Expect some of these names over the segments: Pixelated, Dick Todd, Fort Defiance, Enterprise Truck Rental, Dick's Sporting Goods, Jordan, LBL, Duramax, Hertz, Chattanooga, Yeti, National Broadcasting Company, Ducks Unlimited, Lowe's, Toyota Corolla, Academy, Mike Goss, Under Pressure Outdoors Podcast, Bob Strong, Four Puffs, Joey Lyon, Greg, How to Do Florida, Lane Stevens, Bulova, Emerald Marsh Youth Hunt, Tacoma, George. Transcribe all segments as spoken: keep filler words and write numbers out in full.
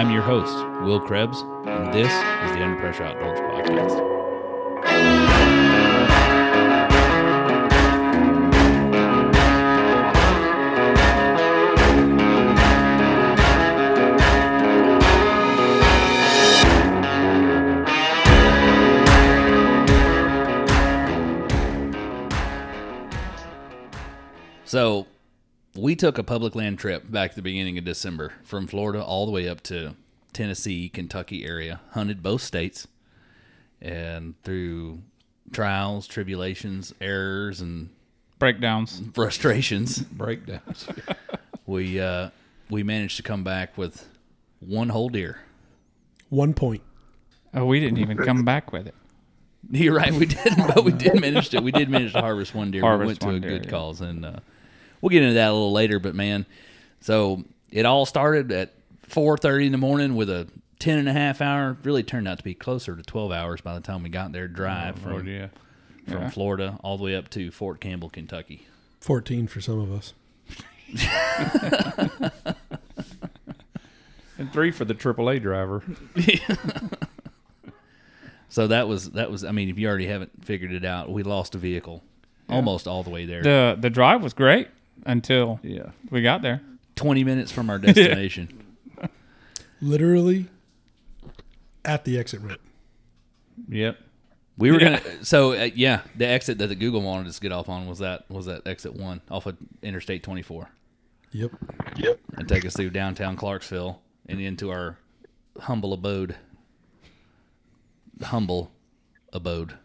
I'm your host, Will Krebs, and this is the Under Pressure Outdoors Podcast. So we took a public land trip back at the beginning of December from Florida all the way up to Tennessee, Kentucky area, hunted both states, and through trials, tribulations, errors, and breakdowns, frustrations, breakdowns, we, uh, we managed to come back with one whole deer. One point. Oh, we didn't even come back with it. You're right. We didn't, but we did manage to, we did manage to harvest one deer. Harvest we went to a deer, good yeah. cause and, uh, we'll get into that a little later, but man, so it all started at four thirty in the morning with a ten and a half hour, really turned out to be closer to twelve hours by the time we got there, drive oh, from, yeah. from yeah. Florida all the way up to Fort Campbell, Kentucky. fourteen for some of us. And three for the triple A driver. So that was, that was, I mean, if you already haven't figured it out, we lost a vehicle yeah. almost all the way there. The the drive was great. Until yeah. we got there. twenty minutes from our destination. Literally at the exit route. Yep. We were yeah. going to, so uh, yeah, the exit that the Google wanted us to get off on was that was that exit one off of Interstate twenty-four. Yep. Yep. And take us through downtown Clarksville and into our humble abode. Humble abode.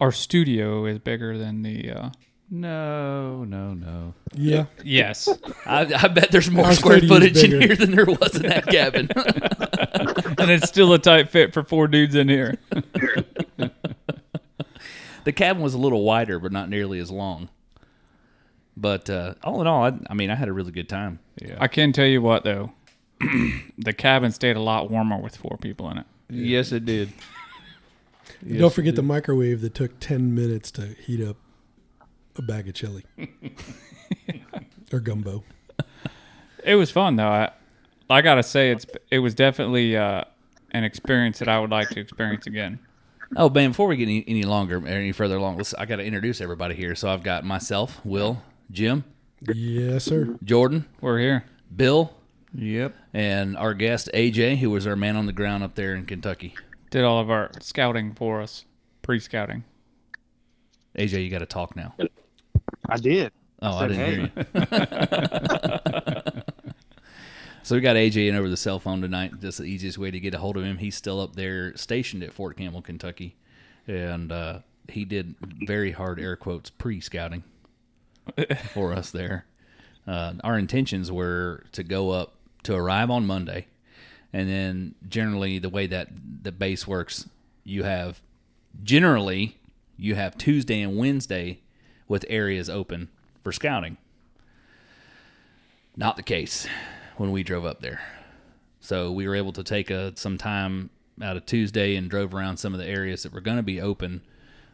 Our studio is bigger than the... Uh, No, no, no. Yeah. Yes. I, I bet there's more Our square footage in here than there was in that cabin. And it's still a tight fit for four dudes in here. The cabin was a little wider, but not nearly as long. But uh, all in all, I, I mean, I had a really good time. Yeah. I can tell you what, though. The cabin stayed a lot warmer with four people in it. Yeah. Yes, it did. Yes, don't forget the microwave that took ten minutes to heat up a bag of chili or gumbo. It was fun though. I, I gotta say, it's it was definitely uh, an experience that I would like to experience again. Oh, man! Before we get any, any longer or any further along, let's, I gotta introduce everybody here. So I've got myself, Will, Jim, yes sir, Jordan, we're here, Bill, yep, and our guest A J, who was our man on the ground up there in Kentucky, did all of our scouting for us, pre-scouting. A J, you got to talk now. I did. Oh, I, I didn't hey. hear you. So we got A J in over the cell phone tonight. That's the easiest way to get a hold of him. He's still up there stationed at Fort Campbell, Kentucky. And uh, he did very hard air quotes pre-scouting for us there. Uh, our intentions were to go up, to arrive on Monday. And then generally the way that the base works, you have generally you have Tuesday and Wednesday with areas open for scouting. Not the case when we drove up there. So we were able to take a, some time out of Tuesday and drove around some of the areas that were going to be open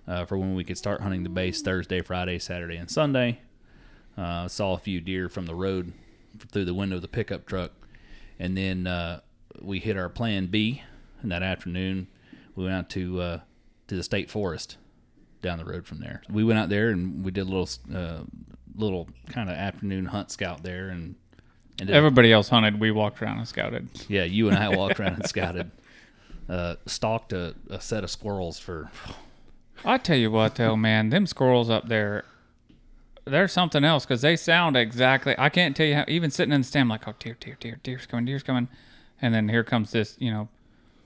uh, for when we could start hunting the base Thursday, Friday, Saturday, and Sunday. Uh, saw a few deer from the road through the window of the pickup truck. And then uh, we hit our plan B, and that afternoon we went out to, uh, to the state forest down the road from there. We went out there and we did a little uh, little kind of afternoon hunt scout there. and, and Everybody else hunted. We walked around and scouted. Yeah, you and I walked around and scouted. Uh, stalked a, a set of squirrels for... I tell you what, though, man, them squirrels up there, they're something else because they sound exactly... I can't tell you how... Even sitting in the stand, I'm like, oh, deer, deer, deer, deer's coming, deer's coming. And then here comes this, you know,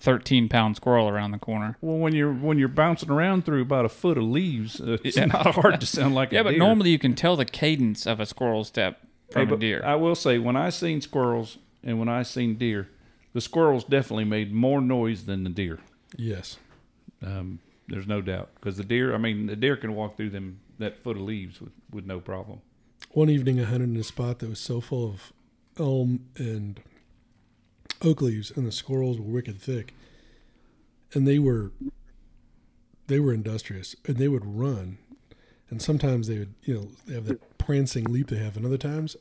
thirteen pound squirrel around the corner. Well, when you're when you're bouncing around through about a foot of leaves, uh, it's yeah. not hard to sound like yeah, a deer. Yeah, but normally you can tell the cadence of a squirrel step from hey, a deer. I will say, when I seen squirrels and when I seen deer, the squirrels definitely made more noise than the deer. Yes. Um, there's no doubt. Because the deer, I mean, the deer can walk through them that foot of leaves with, with no problem. One evening I hunted in a spot that was so full of elm and... oak leaves, and the squirrels were wicked thick, and they were they were industrious, and they would run, and sometimes they would, you know, they have that prancing leap they have, and other times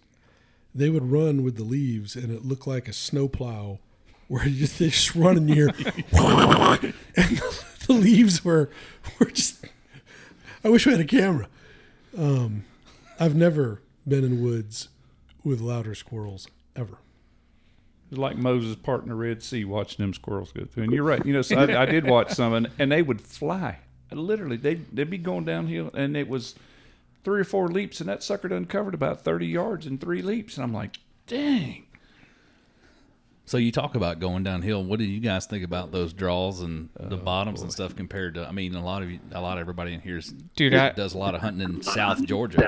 they would run with the leaves, and it looked like a snowplow where you just, they just run in here, and the, the leaves were were just. I wish we had a camera. Um, I've never been in woods with louder squirrels ever. Like Moses parting the Red Sea, watching them squirrels go through. And you're right. You know, so I, I did watch some, and, and they would fly. Literally, they'd, they'd be going downhill, and it was three or four leaps, and that sucker done covered about thirty yards in three leaps. And I'm like, dang. So you talk about going downhill. What do you guys think about those draws and the oh, bottoms boy. and stuff compared to? I mean, a lot of you, a lot of everybody in here Dude, I, does a lot of hunting in South Georgia.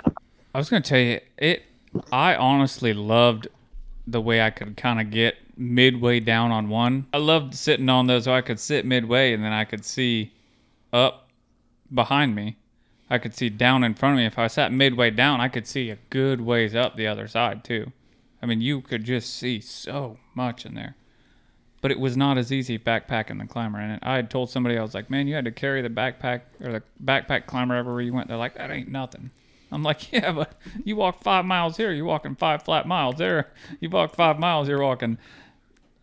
I was going to tell you, it. I honestly loved the way I could kind of get midway down on one. I loved sitting on those, so I could sit midway and then I could see up behind me. I could see down in front of me. If I sat midway down, I could see a good ways up the other side too. I mean, you could just see so much in there. But it was not as easy backpacking the climber. And I had told somebody, I was like, man, you had to carry the backpack or the backpack climber everywhere you went. They're like, that ain't nothing. I'm like, yeah, but you walk five miles here, you're walking five flat miles there. You walk five miles, you're walking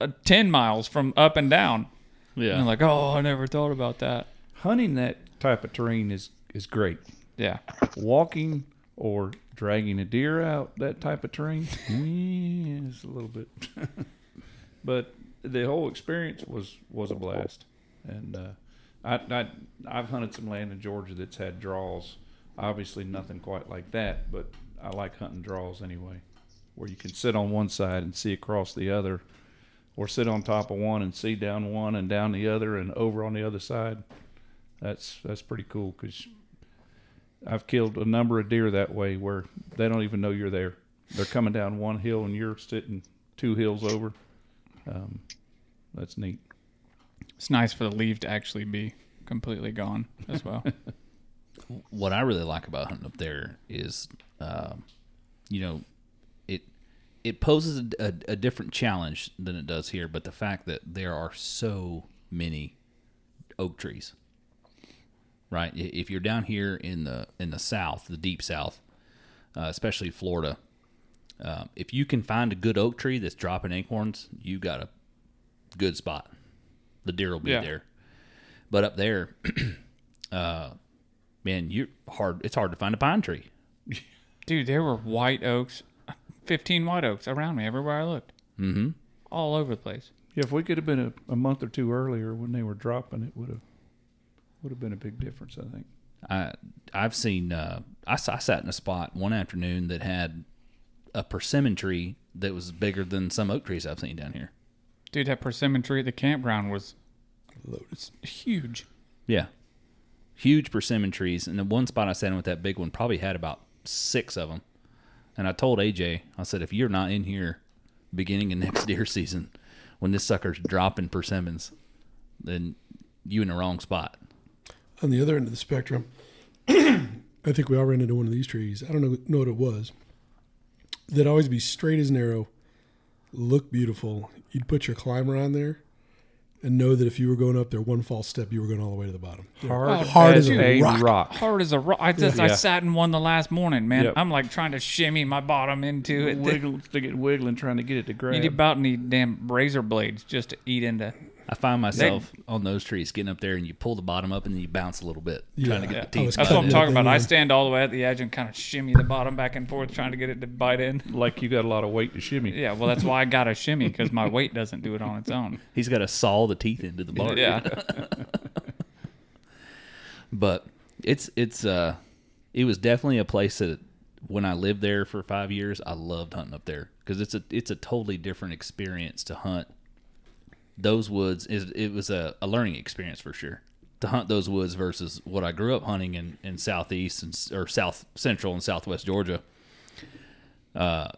uh, ten miles from up and down. Yeah. And I'm like, oh, I never thought about that. Hunting that type of terrain is, is great. Yeah. Walking or dragging a deer out, that type of terrain, yeah, it's a little bit. But the whole experience was, was a blast. And uh, I, I, I've hunted some land in Georgia that's had draws. Obviously nothing quite like that, but I like hunting draws anyway, where you can sit on one side and see across the other, or sit on top of one and see down one and down the other and over on the other side. That's, that's pretty cool because I've killed a number of deer that way where they don't even know you're there. They're coming down one hill and you're sitting two hills over. Um, that's neat. It's nice for the leaf to actually be completely gone as well. What I really like about hunting up there is, uh, you know, it it poses a, a, a different challenge than it does here, but the fact that there are so many oak trees. Right, if you're down here in the in the South, the deep South, uh, especially Florida, uh, if you can find a good oak tree that's dropping acorns, you got a good spot. The deer will be yeah. there. But up there, uh, man, you're hard. It's hard to find a pine tree. Dude, there were white oaks, fifteen white oaks around me everywhere I looked. Mm-hmm. All over the place. Yeah, if we could have been a, a month or two earlier when they were dropping, it would have. Would have been a big difference, I think. I, I've seen, uh, I, I sat in a spot one afternoon that had a persimmon tree that was bigger than some oak trees I've seen down here. Dude, that persimmon tree at the campground was loaded. Huge. Yeah. Huge persimmon trees. And the one spot I sat in with that big one probably had about six of them. And I told A J, I said, if you're not in here beginning of next deer season when this sucker's dropping persimmons, then you in the wrong spot. On the other end of the spectrum, I think we all ran into one of these trees. I don't know, know what it was. That'd always be straight as an arrow, look beautiful. You'd put your climber on there and know that if you were going up there one false step, you were going all the way to the bottom. Yeah. Hard, oh, hard as, as a rock. rock. Hard as a rock. I just yeah. I sat in one the last morning, man. Yep. I'm like trying to shimmy my bottom into it. Wiggle, to get wiggling, trying to get it to grab. You about need damn razor blades just to eat into. I find myself they, on those trees getting up there, and you pull the bottom up, and then you bounce a little bit, yeah, trying to get the teeth. That's what I'm talking about. I stand all the way at the edge and kind of shimmy the bottom back and forth, trying to get it to bite in. Like you got a lot of weight to shimmy. Yeah, well, that's why I got a shimmy, because my weight doesn't do it on its own. He's got to saw the teeth into the bark. Yeah. But it's it's uh, it was definitely a place that when I lived there for five years, I loved hunting up there because it's a it's a totally different experience to hunt. Those woods, is it was a, a learning experience for sure to hunt those woods versus what I grew up hunting in, in southeast and or south central and southwest Georgia. Uh,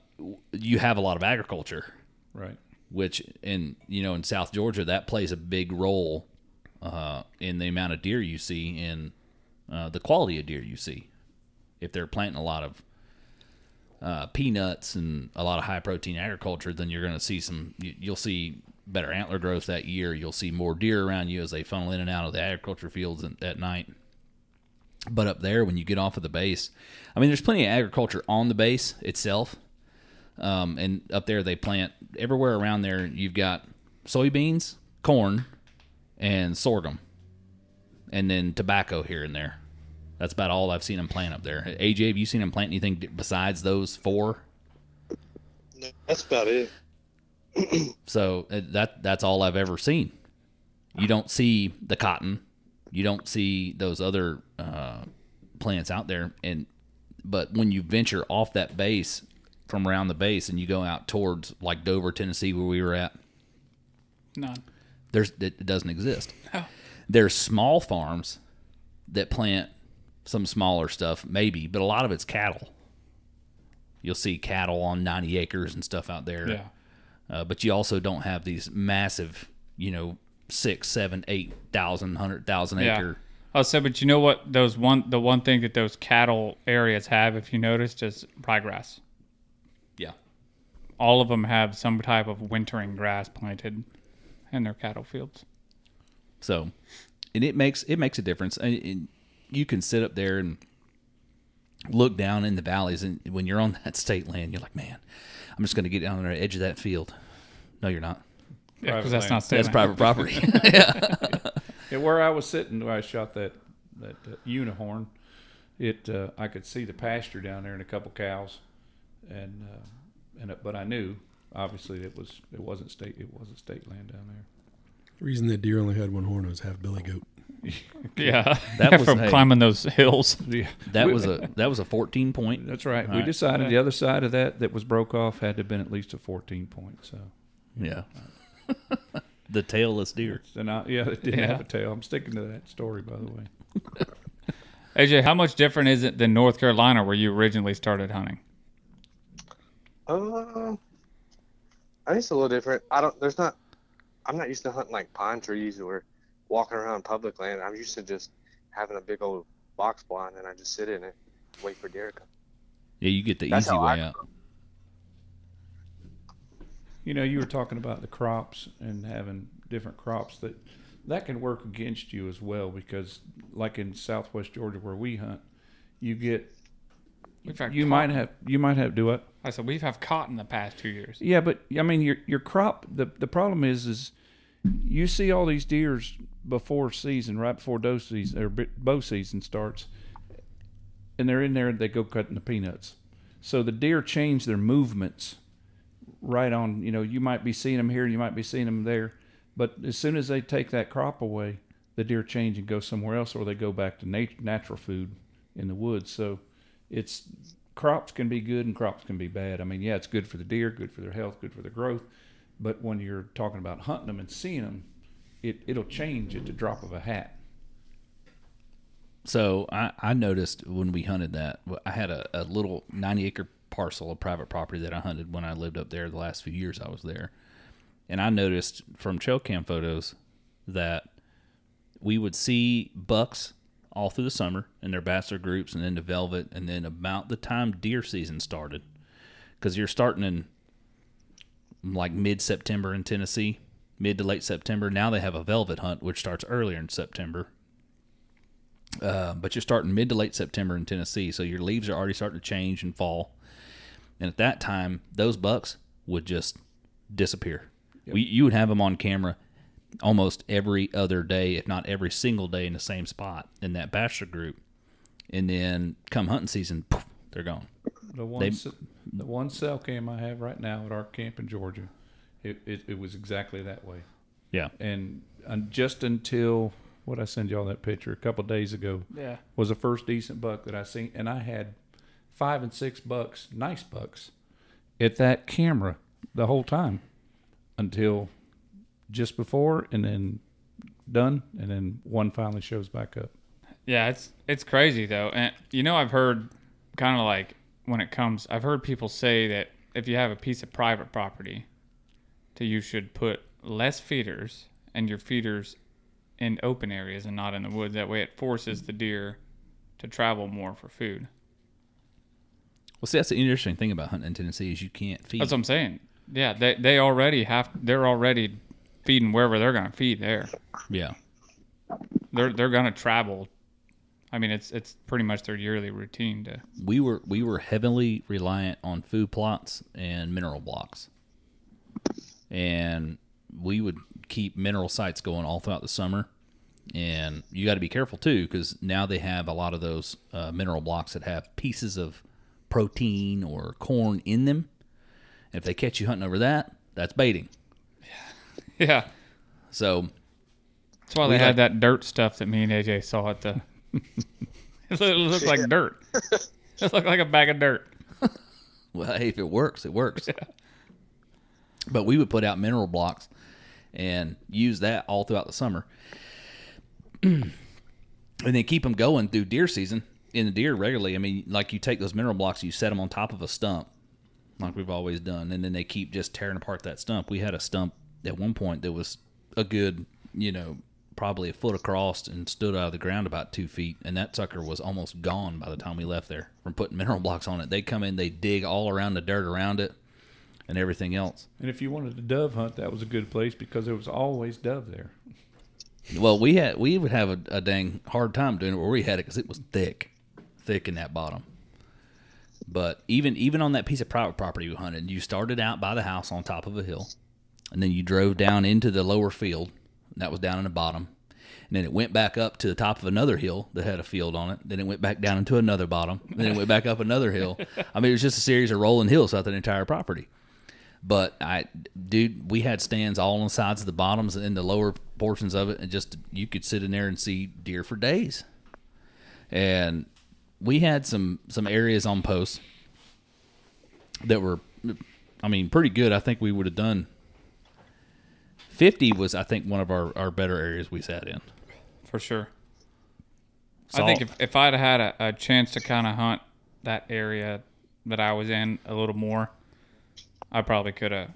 you have a lot of agriculture, right? Which in you know in South Georgia that plays a big role uh, in the amount of deer you see and uh, the quality of deer you see. If they're planting a lot of uh, peanuts and a lot of high protein agriculture, then you're going to see some. You, you'll see. Better antler growth that year. You'll see more deer around you as they funnel in and out of the agriculture fields at night. But up there, when you get off of the base, I mean, there's plenty of agriculture on the base itself. Um, and up there, they plant everywhere around there. You've got soybeans, corn, and sorghum, and then tobacco here and there. That's about all I've seen them plant up there. A J, have you seen them plant anything besides those four? No, that's about it. So that that's all I've ever seen. You don't see the cotton. You don't see those other uh, plants out there. And but when you venture off that base, from around the base, and you go out towards like Dover, Tennessee, where we were at, none. There's it doesn't exist. Oh. There's small farms that plant some smaller stuff, maybe, but a lot of it's cattle. You'll see cattle on ninety acres and stuff out there. Yeah. Uh, but you also don't have these massive, you know, six, seven, eight thousand, hundred thousand yeah. acre. Oh, so but you know what? Those one, the one thing that those cattle areas have, if you noticed, is ryegrass. Yeah, all of them have some type of wintering grass planted in their cattle fields. So, and it makes it makes a difference. And, and you can sit up there and look down in the valleys, and when you're on that state land, you're like, man, I'm just going to get down on the edge of that field. No, you're not. Yeah, because that's not state land. That's private property. yeah. yeah. Where I was sitting, where I shot that that uh, unicorn, it uh, I could see the pasture down there and a couple cows, and uh, and it, but I knew obviously it was it wasn't state it wasn't state land down there. The reason that deer only had one horn was half billy goat. Yeah, that was from hey, climbing those hills. Yeah. That was a that was a fourteen point. That's right. All we right. decided right. the other side of that that was broke off had to have been at least a fourteen point. So yeah, right. The tailless deer. And I, yeah, it didn't yeah. have a tail. I'm sticking to that story, by the way. A J, how much different is it than North Carolina, where you originally started hunting? Uh, I think it's a little different. I don't. There's not. I'm not used to hunting like pine trees or walking around public land. I'm used to just having a big old box blind, and I just sit in it, wait for deer to come. Yeah, you get the That's easy way out. You know, you were talking about the crops and having different crops. That that can work against you as well, because like in Southwest Georgia where we hunt, you get you cotton. might have you might have do it. I said we've had cotton the past two years. Yeah, but I mean your your crop. The the problem is is you see all these deers before season, right before doe season or bow season starts, and they're in there and they go cutting the peanuts. So the deer change their movements right on. You know, you might be seeing them here, you might be seeing them there, but as soon as they take that crop away, the deer change and go somewhere else, or they go back to nat- natural food in the woods. So it's crops can be good and crops can be bad. I mean, yeah, it's good for the deer, good for their health, good for their growth. But when you're talking about hunting them and seeing them, it, it'll change at the drop of a hat. So I, I noticed when we hunted that, I had a, a little ninety-acre parcel of private property that I hunted when I lived up there the last few years I was there. And I noticed from trail cam photos that we would see bucks all through the summer in their bachelor groups and into velvet, and then about the time deer season started, because you're starting in like mid-September in Tennessee, mid to late September. Now they have a velvet hunt, which starts earlier in September. Uh, but you're starting mid to late September in Tennessee, so your leaves are already starting to change and fall. And at that time, those bucks would just disappear. Yep. We, you would have them on camera almost every other day, if not every single day, in the same spot in that bachelor group. And then come hunting season, poof, they're gone. The one, they, the one cell cam I have right now at our camp in Georgia, it, it, it was exactly that way. Yeah. And, and just until, what I send y'all that picture a couple of days ago, yeah, was the first decent buck that I seen. And I had five and six bucks, nice bucks, at that camera the whole time until just before, and then done, and then one finally shows back up. Yeah, it's it's crazy, though. And, you know, I've heard kind of like, when it comes, I've heard people say that if you have a piece of private property, that you should put less feeders and your feeders in open areas and not in the woods. That way it forces the deer to travel more for food. Well, see, that's the interesting thing about hunting in Tennessee is you can't feed. That's what I'm saying. Yeah, they they already have, they're already feeding wherever they're going to feed there. Yeah. They're, they're going to travel. I mean, it's it's pretty much their yearly routine. To we were we were heavily reliant on food plots and mineral blocks, and we would keep mineral sites going all throughout the summer. And you got to be careful too, because now they have a lot of those uh, mineral blocks that have pieces of protein or corn in them. And if they catch you hunting over that, that's baiting. Yeah. Yeah. So that's why they had like, that dirt stuff that me and A J saw at the. It looked like dirt. It looked like a bag of dirt. Well, hey, if it works, it works. Yeah. But we would put out mineral blocks and use that all throughout the summer. And then keep them going through deer season. In the deer regularly, I mean, like you take those mineral blocks, you set them on top of a stump, like we've always done, and then they keep just tearing apart that stump. We had a stump at one point that was a good, you know, probably a foot across and stood out of the ground about two feet, and that sucker was almost gone by the time we left there from putting mineral blocks on it. They come in, they dig all around the dirt around it and everything else. And if you wanted to dove hunt, that was a good place because there was always dove there. Well, we had we would have a, a dang hard time doing it where we had it because it was thick, thick in that bottom. But even even on that piece of private property we hunted, you started out by the house on top of a hill, and then you drove down into the lower field, and that was down in the bottom. And then it went back up to the top of another hill that had a field on it. Then it went back down into another bottom. Then it went back up another hill. I mean, it was just a series of rolling hills throughout the entire property. But, I, dude, we had stands all on the sides of the bottoms and the lower portions of it. And just you could sit in there and see deer for days. And we had some, some areas on posts that were, I mean, pretty good. I think we would have done fifty was, I think, one of our, our better areas we sat in. For sure. So I think if, if I'd had a, a chance to kind of hunt that area that I was in a little more, I probably could have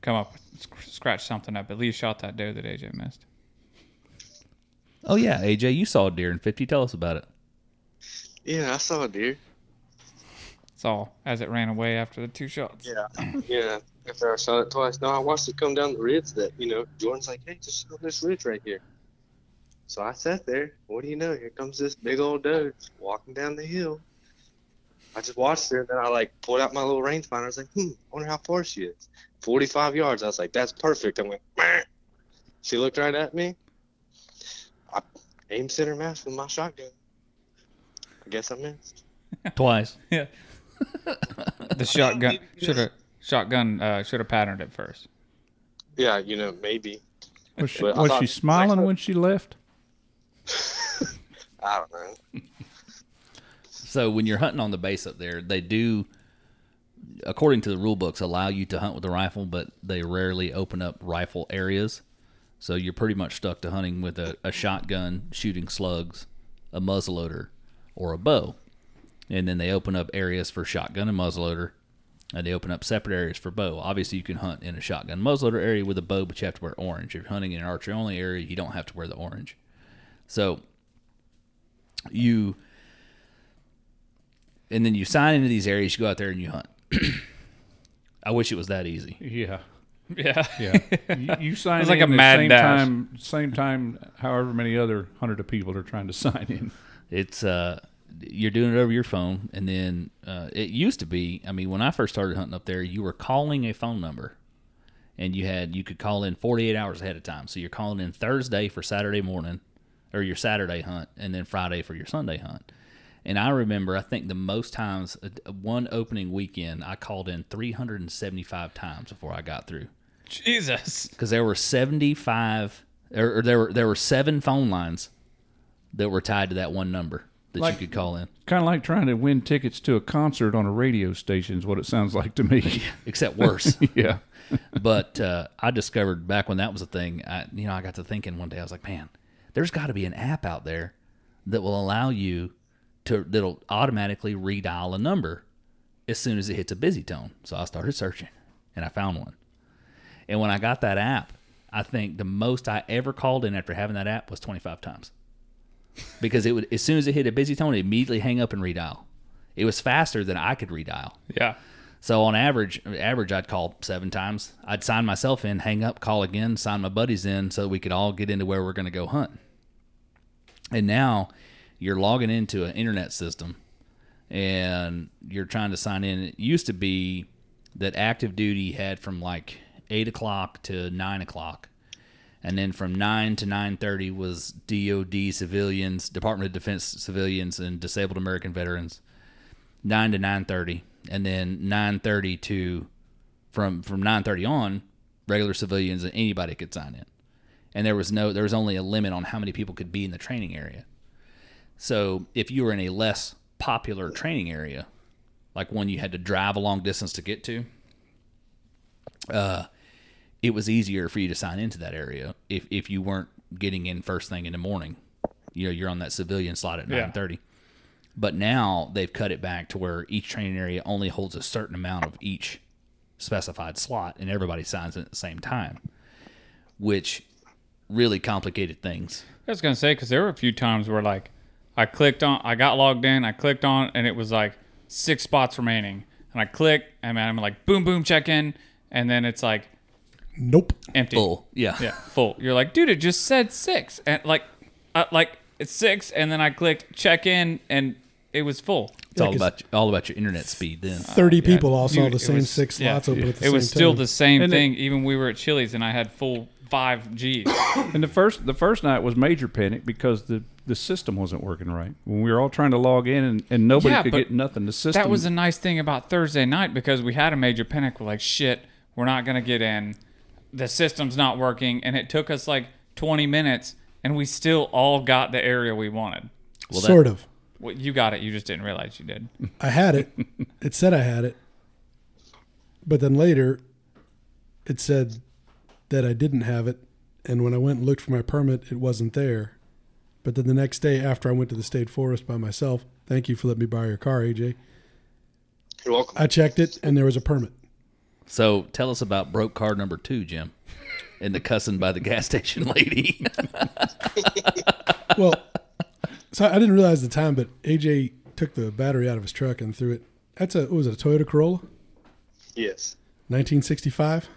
come up, scratched something up, at least shot that deer that A J missed. Oh, yeah, A J, you saw a deer in fifty. Tell us about it. Yeah, I saw a deer. Saw as it ran away after the two shots. Yeah, yeah, after I shot it twice. No, I watched it come down the ridge that, you know, Jordan's like, hey, just shoot this ridge right here. So I sat there. What do you know? Here comes this big old dude walking down the hill. I just watched her, and then I, like, pulled out my little rangefinder. I was like, hmm, wonder how far she is. forty-five yards. I was like, that's perfect. I went, meh. She looked right at me. I aimed center mass with my shotgun. I guess I missed. Twice. Yeah. The shotgun should have shotgun uh, should have patterned it first. Yeah, you know, maybe. Was she, was thought, she smiling when she left? I don't know. So when you're hunting on the base up there, they do, according to the rule books, allow you to hunt with a rifle, but they rarely open up rifle areas. So you're pretty much stuck to hunting with a, a shotgun, shooting slugs, a muzzleloader, or a bow. And then they open up areas for shotgun and muzzleloader, and they open up separate areas for bow. Obviously, you can hunt in a shotgun muzzleloader area with a bow, but you have to wear orange. If you're hunting in an archery-only area, you don't have to wear the orange. So you... And then you sign into these areas, you go out there and you hunt. I wish it was that easy. Yeah. Yeah. Yeah. You, you sign it's in like a mad same dash. time, same time, however many other hundred of people are trying to sign in. It's, uh, you're doing it over your phone. And then, uh, it used to be, I mean, when I first started hunting up there, you were calling a phone number and you had, you could call in forty-eight hours ahead of time. So you're calling in Thursday for Saturday morning or your Saturday hunt and then Friday for your Sunday hunt. And I remember, I think the most times, one opening weekend, I called in three hundred seventy-five times before I got through. Jesus. Because there were seventy-five, or, or there were there were seven phone lines that were tied to that one number that like, you could call in. Kind of like trying to win tickets to a concert on a radio station is what it sounds like to me. Except worse. Yeah. But uh, I discovered back when that was a thing, I, you know, I got to thinking one day, I was like, man, there's got to be an app out there that will allow you to, that'll automatically redial a number as soon as it hits a busy tone. So I started searching, and I found one. And when I got that app, I think the most I ever called in after having that app was twenty-five times. Because it would, as soon as it hit a busy tone, it immediately hang up and redial. It was faster than I could redial. Yeah. So on average, average I'd call seven times. I'd sign myself in, hang up, call again, sign my buddies in so we could all get into where we're going to go hunt. And now... you're logging into an internet system and you're trying to sign in. It used to be that active duty had from like eight o'clock to nine o'clock. And then from nine to nine thirty was D O D civilians, Department of Defense civilians, and disabled American veterans, nine to nine thirty. And then nine thirty to, from from nine thirty on, regular civilians and anybody could sign in. And there was no, there was only a limit on how many people could be in the training area. So if you were in a less popular training area, like one you had to drive a long distance to get to, uh, it was easier for you to sign into that area if, if you weren't getting in first thing in the morning. You know, you're on that civilian slot at nine thirty. Yeah. But now they've cut it back to where each training area only holds a certain amount of each specified slot, and everybody signs in at the same time, which really complicated things. I was going to say, because there were a few times where, like, I clicked on, I got logged in, I clicked on, and it was like six spots remaining. And I click, and I'm like, boom, boom, check in. And then it's like, nope. Empty. Full. Yeah. Yeah, full. You're like, dude, it just said six. And like, uh, like it's six. And then I clicked check in, and it was full. It's yeah, all about all about your internet speed then. thirty uh, yeah, people all saw the same was, six yeah, slots yeah, open at the it same time. It was still time. the same and thing. It, even we were at Chili's, and I had full five Gs. And the first the first night was major panic because the, the system wasn't working right. When we were all trying to log in and, and nobody yeah, could get nothing. The system. That was a nice thing about Thursday night because we had a major panic. We're like, shit, we're not going to get in. The system's not working. And it took us like twenty minutes, and we still all got the area we wanted. Well, that, sort of. Well, you got it. You just didn't realize you did. I had it. It said I had it. But then later, it said that I didn't have it. And when I went and looked for my permit, it wasn't there. But then the next day after I went to the state forest by myself, thank you for letting me borrow your car, A J. You're welcome. I checked it, and there was a permit. So tell us about broke car number two, Jim, and the cussing by the gas station lady. Well, so I didn't realize the time, but A J took the battery out of his truck and threw it. That's a, what was it, a Toyota Corolla? Yes. nineteen sixty-five?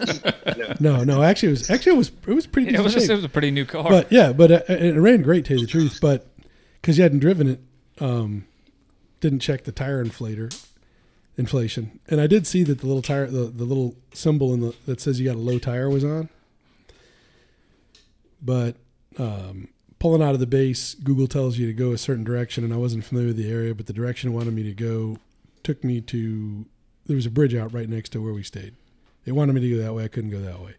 no. no, no. Actually, it was actually it was it was pretty. It was just, it was a pretty new car. But yeah, but uh, it ran great, to tell you the truth. But because you hadn't driven it, um, didn't check the tire inflator, inflation. And I did see that the little tire, the, the little symbol in the that says you got a low tire was on. But um, pulling out of the base, Google tells you to go a certain direction, and I wasn't familiar with the area, but the direction it wanted me to go took me to. There was a bridge out right next to where we stayed. It wanted me to go that way. I couldn't go that way.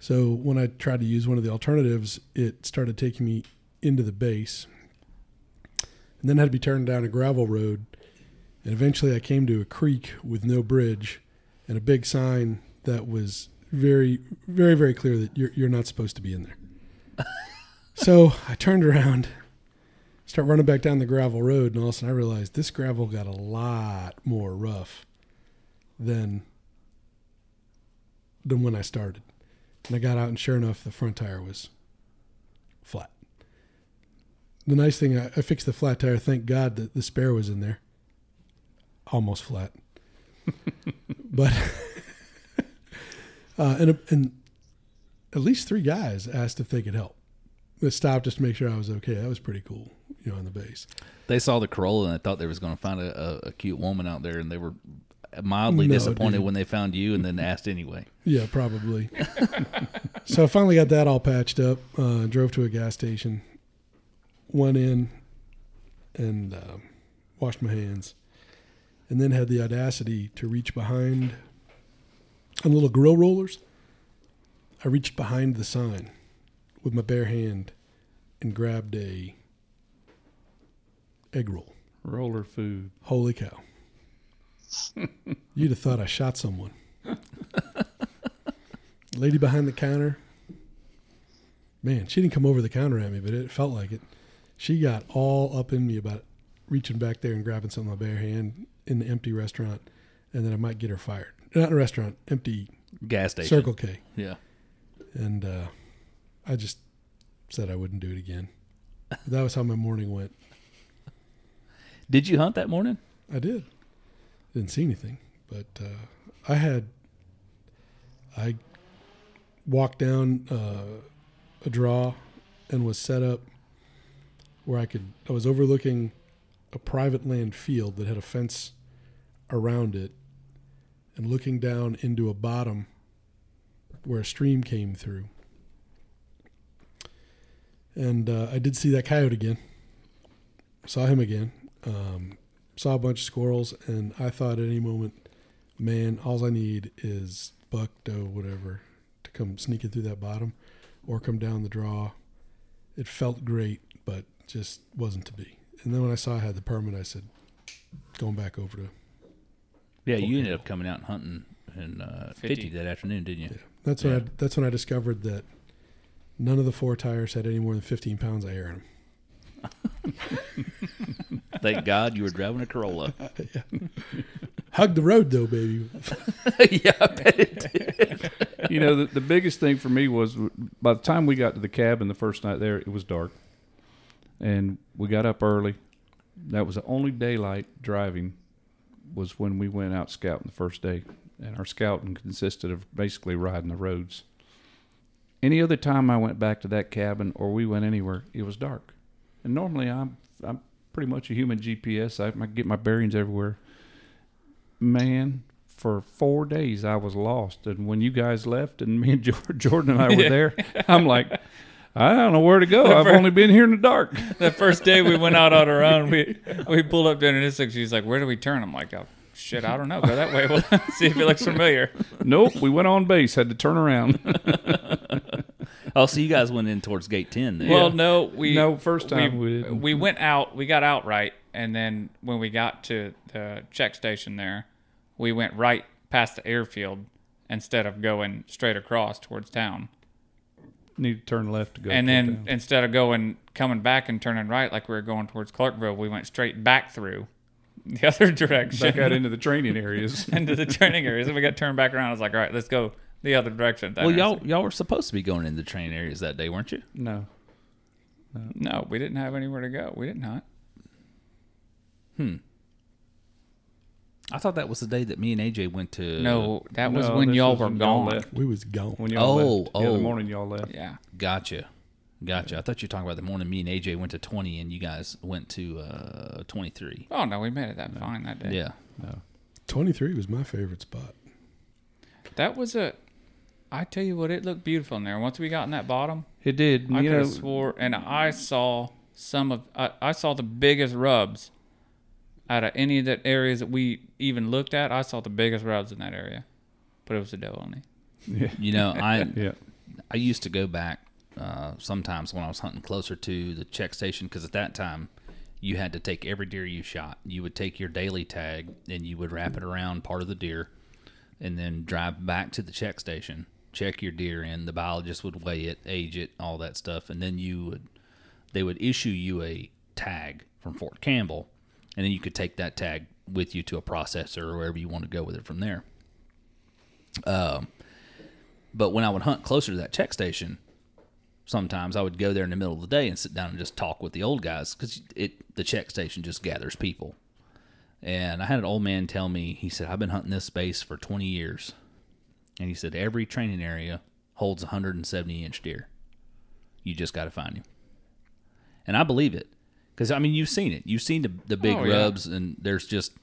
So when I tried to use one of the alternatives, it started taking me into the base. And then I had to be turned down a gravel road. And eventually I came to a creek with no bridge and a big sign that was very, very, very clear that you're, you're not supposed to be in there. So I turned around, started running back down the gravel road, and all of a sudden I realized this gravel got a lot more rough than... than when I started. And I got out, and sure enough, the front tire was flat. The nice thing, I, I fixed the flat tire. Thank God that the spare was in there. Almost flat. But, uh, and, and at least three guys asked if they could help. They stopped just to make sure I was okay. That was pretty cool, you know, on the base. They saw the Corolla, and I thought they was going to find a, a, a cute woman out there, and they were mildly no, disappointed when they found you and then asked anyway. Yeah, probably. So I finally got that all patched up, uh, drove to a gas station, went in and uh, washed my hands, and then had the audacity to reach behind on little grill rollers. I reached behind the sign with my bare hand and grabbed a egg roll. Roller food. Holy cow. You'd have thought I shot someone. Lady behind the counter, man, she didn't come over the counter at me, but it felt like it. She got all up in me about reaching back there and grabbing something with my bare hand in the empty restaurant, and then I might get her fired. Not in a restaurant, empty gas station. Circle K. Yeah. And uh, I just said I wouldn't do it again. That was how my morning went. Did you hunt that morning? I did. Didn't see anything, but uh, I had I walked down uh, a draw and was set up where I could I was overlooking a private land field that had a fence around it and looking down into a bottom where a stream came through. And uh, I did see that coyote again. Saw him again. Um, saw a bunch of squirrels, and I thought at any moment, man, all I need is buck, doe, whatever, to come sneaking through that bottom or come down the draw. It felt great, but just wasn't to be. And then when I saw I had the permit, I said, going back over to... Yeah, Fort you Campbell. Ended up coming out and hunting in uh, fifty that afternoon, didn't you? Yeah. That's, yeah. When I, that's when I discovered that none of the four tires had any more than fifteen pounds of air in them. Thank God you were driving a Corolla. Yeah. Hugged the road, though, baby. Yeah, I bet it did. You know, the, the biggest thing for me was by the time we got to the cabin the first night there, it was dark. And we got up early. That was the only daylight driving was when we went out scouting the first day. And our scouting consisted of basically riding the roads. Any other time I went back to that cabin or we went anywhere, it was dark. And normally I'm I'm pretty much a human G P S. I, I get my bearings everywhere. Man, for four days I was lost. And when you guys left and me and George, Jordan and I were yeah. there, I'm like... I don't know where to go. I've first, only been here in the dark. That first day we went out on our own, we we pulled up to an intersection. She's like, where do we turn? I'm like, oh, shit, I don't know. Go that way. We'll see if it looks familiar. Nope, we went on base. Had to turn around. Oh, so you guys went in towards gate ten then. Well, no. we No, first time we We, we went out. We got out right. And then when we got to the check station there, we went right past the airfield instead of going straight across towards town. Need to turn left to go. And then down. Instead of going, coming back and turning right like we were going towards Clarksville, we went straight back through the other direction. Back out into the training areas. into the training areas. And we got turned back around. I was like, all right, let's go the other direction. Well, y'all y'all were supposed to be going into the training areas that day, weren't you? No. No, no we didn't have anywhere to go. We did not. Hmm. I thought that was the day that me and A J went to... No, that was no, when y'all was were when gone. Y'all we was gone. When y'all oh, left. Oh. Yeah, the morning y'all left. Yeah. Gotcha. Gotcha. Yeah. I thought you were talking about the morning me and A J went to twenty and you guys went to uh, twenty-three. Oh, no, we made it that no. fine that day. Yeah. No. twenty-three was my favorite spot. That was a... I tell you what, it looked beautiful in there. Once we got in that bottom... It did. I could have swore... And I saw some of... I, I saw the biggest rubs... Out of any of the areas that we even looked at, I saw the biggest rubs in that area. But it was a doe only. Yeah. You know, I yeah. I used to go back uh, sometimes when I was hunting closer to the check station because at that time you had to take every deer you shot. You would take your daily tag and you would wrap it around part of the deer and then drive back to the check station, check your deer in. The biologist would weigh it, age it, all that stuff. And then you would they would issue you a tag from Fort Campbell. And then you could take that tag with you to a processor or wherever you want to go with it from there. Um, but when I would hunt closer to that check station, sometimes I would go there in the middle of the day and sit down and just talk with the old guys because it the check station just gathers people. And I had an old man tell me, he said, I've been hunting this space for twenty years. And he said, every training area holds one hundred seventy inch deer. You just got to find him. And I believe it. Because, I mean, you've seen it. You've seen the, the big oh, yeah. rubs, and there's just...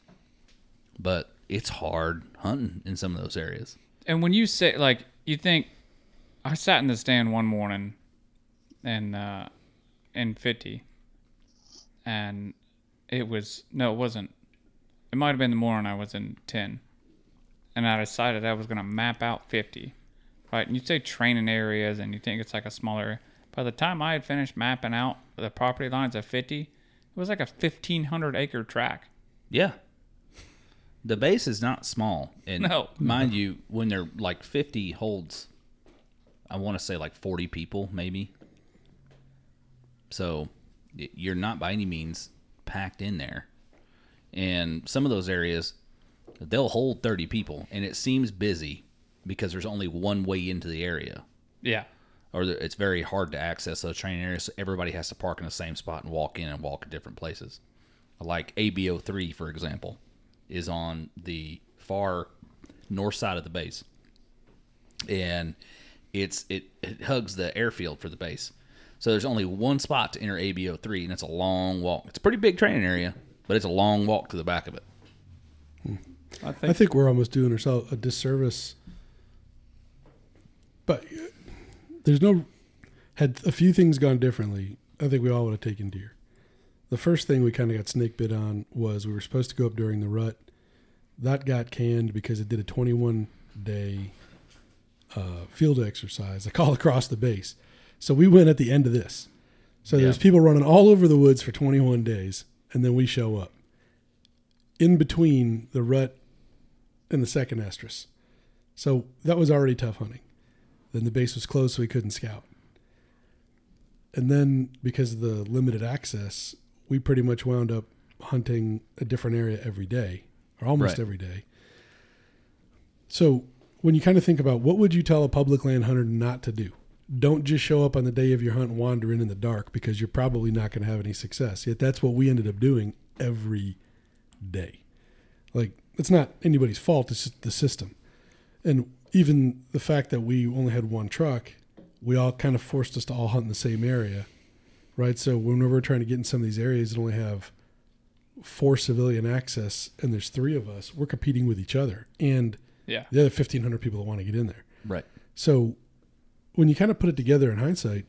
But it's hard hunting in some of those areas. And when you say, like, you think... I sat in the stand one morning and uh, in fifty, and it was... No, it wasn't. It might have been the morning I was in ten, and I decided I was going to map out fifty, right? And you say training areas, and you think it's like a smaller area. By the time I had finished mapping out the property lines of fifty, it was like a fifteen hundred acre track. Yeah. The base is not small. And no. Mind you, when they're like fifty holds, I want to say like forty people maybe. So you're not by any means packed in there. And some of those areas, they'll hold thirty people. And it seems busy because there's only one way into the area. Yeah. Or it's very hard to access those training areas. So everybody has to park in the same spot and walk in and walk in different places. Like A B O three, for example, is on the far north side of the base. And it's it, it hugs the airfield for the base. So there's only one spot to enter A B O three, and it's a long walk. It's a pretty big training area, but it's a long walk to the back of it. Hmm. I think, I think we're almost doing ourselves a disservice But there's no, had a few things gone differently, I think we all would have taken deer. The first thing we kind of got snake bit on was we were supposed to go up during the rut. That got canned because it did a twenty-one day uh, field exercise, a call across the base. So we went at the end of this. So yeah. There's people running all over the woods for twenty-one days, and then we show up. In between the rut and the second estrus. So that was already tough hunting. Then the base was closed, so we couldn't scout. And then because of the limited access, we pretty much wound up hunting a different area every day, or almost right. every day. So when you kind of think about what would you tell a public land hunter not to do? Don't just show up on the day of your hunt and wander in in the dark, because you're probably not going to have any success. Yet that's what we ended up doing every day. Like, it's not anybody's fault. It's just the system. And even the fact that we only had one truck, we all kind of forced us to all hunt in the same area. Right. So whenever we're trying to get in some of these areas that only have four civilian access and there's three of us, we're competing with each other and yeah. the other fifteen hundred people that want to get in there. Right. So when you kind of put it together in hindsight,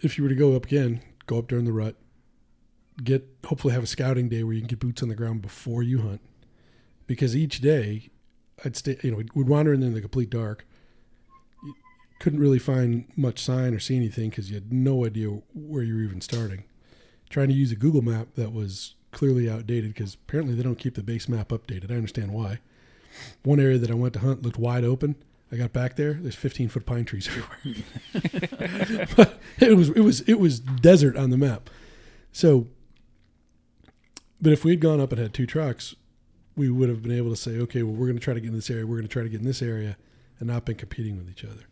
if you were to go up again, go up during the rut, get, hopefully have a scouting day where you can get boots on the ground before you hunt, because each day I'd stay, you know, we'd, we'd wander in there in the complete dark. You couldn't really find much sign or see anything because you had no idea where you were even starting. Trying to use a Google map that was clearly outdated because apparently they don't keep the base map updated. I understand why. One area that I went to hunt looked wide open. I got back there. There's fifteen foot pine trees everywhere. But it was, it was, it was desert on the map. So, but if we had gone up and had two trucks, we would have been able to say, okay, well, we're going to try to get in this area. We're going to try to get in this area and not been competing with each other.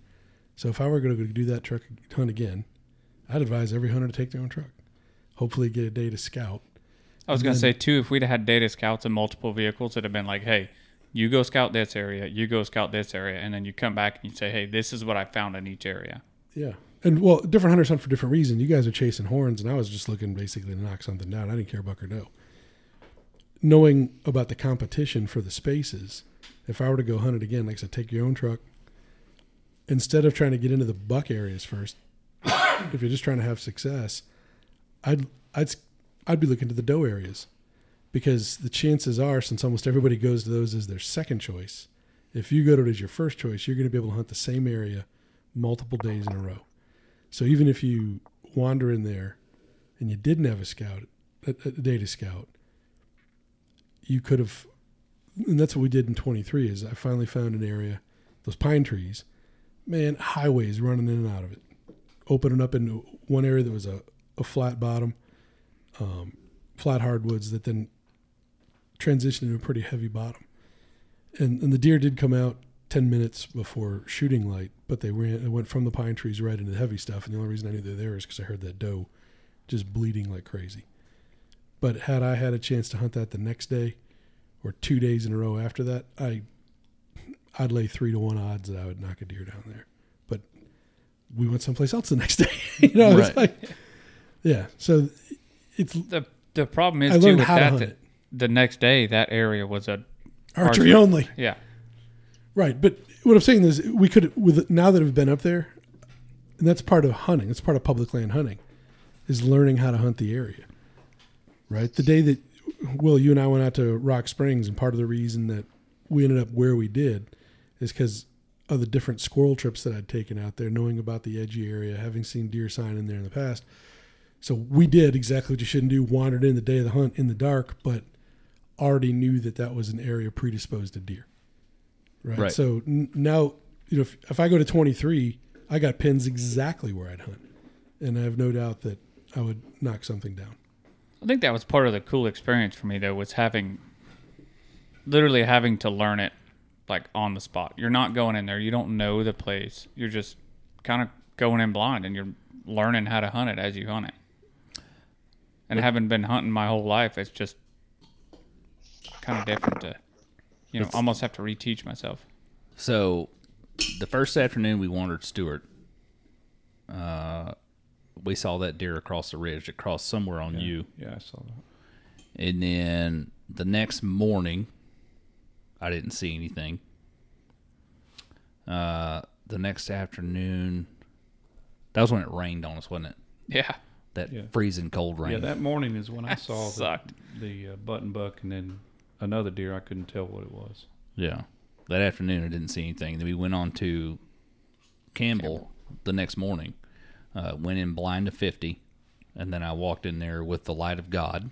So if I were going to do that truck hunt again, I'd advise every hunter to take their own truck. Hopefully get a day to scout. I was going to say, too, if we'd have had day to scouts in multiple vehicles, it'd have been like, hey, you go scout this area, you go scout this area, and then you come back and you say, hey, this is what I found in each area. Yeah. And, well, different hunters hunt for different reasons. You guys are chasing horns, and I was just looking basically to knock something down. I didn't care buck or doe. Knowing about the competition for the spaces, if I were to go hunt it again, like I said, take your own truck. Instead of trying to get into the buck areas first, if you're just trying to have success, I'd I'd I'd be looking to the doe areas, because the chances are, since almost everybody goes to those as their second choice, if you go to it as your first choice, you're going to be able to hunt the same area multiple days in a row. So even if you wander in there and you didn't have a scout, a, a day to scout, you could have, and that's what we did in twenty-three is I finally found an area, those pine trees, man, highways running in and out of it, opening up into one area that was a, a flat bottom, um, flat hardwoods that then transitioned into a pretty heavy bottom. And and the deer did come out ten minutes before shooting light, but they ran, it went from the pine trees right into the heavy stuff. And the only reason I knew they're there is because I heard that doe just bleeding like crazy. But had I had a chance to hunt that the next day or two days in a row after that, I, I'd lay three to one odds that I would knock a deer down there. But we went someplace else the next day. You know, right. It's like, yeah. So it's the the problem is I too with that, that the next day that area was a archery, archery only. Yeah. Right, but what I'm saying is we could with now that I've been up there, and that's part of hunting. It's part of public land hunting, is learning how to hunt the area. Right, the day that Will, you and I went out to Rock Springs, and part of the reason that we ended up where we did is because of the different squirrel trips that I'd taken out there, knowing about the edgy area, having seen deer sign in there in the past. So we did exactly what you shouldn't do, wandered in the day of the hunt in the dark, but already knew that that was an area predisposed to deer. Right. Right. So n- now, you know, if, if I go to twenty-three, I got pins exactly where I'd hunt. And I have no doubt that I would knock something down. I think that was part of the cool experience for me, though, was having, literally having to learn it, like, on the spot. You're not going in there. You don't know the place. You're just kind of going in blind, and you're learning how to hunt it as you hunt it. And having been hunting my whole life, it's just kind of different to, you know, it's, almost have to reteach myself. So the first afternoon we wandered Stewart, uh, we saw that deer across the ridge. It crossed somewhere on yeah, you. Yeah, I saw that. And then the next morning, I didn't see anything. Uh, the next afternoon, that was when it rained on us, wasn't it? Yeah. That yeah. freezing cold rain. Yeah, that morning is when I saw the, the uh, button buck and then another deer. I couldn't tell what it was. Yeah. That afternoon, I didn't see anything. Then we went on to Campbell, Campbell. the next morning, uh, went in blind to fifty, and then I walked in there with the light of God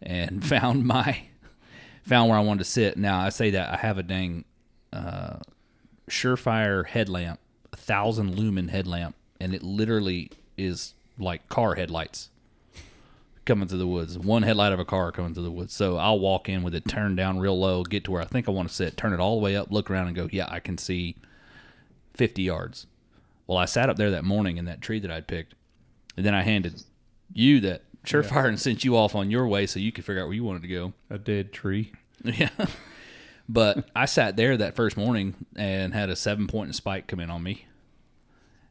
and found my found where I wanted to sit. Now, I say that I have a dang uh, Surefire headlamp, a thousand lumen headlamp, and it literally is like car headlights coming through the woods. One headlight of a car coming through the woods. So I'll walk in with it turned down real low, get to where I think I want to sit, turn it all the way up, look around and go, yeah, I can see fifty yards. Well, I sat up there that morning in that tree that I'd picked, and then I handed you that Surefire yeah. and sent you off on your way so you could figure out where you wanted to go. A dead tree. Yeah. But I sat there that first morning and had a seven-point spike come in on me.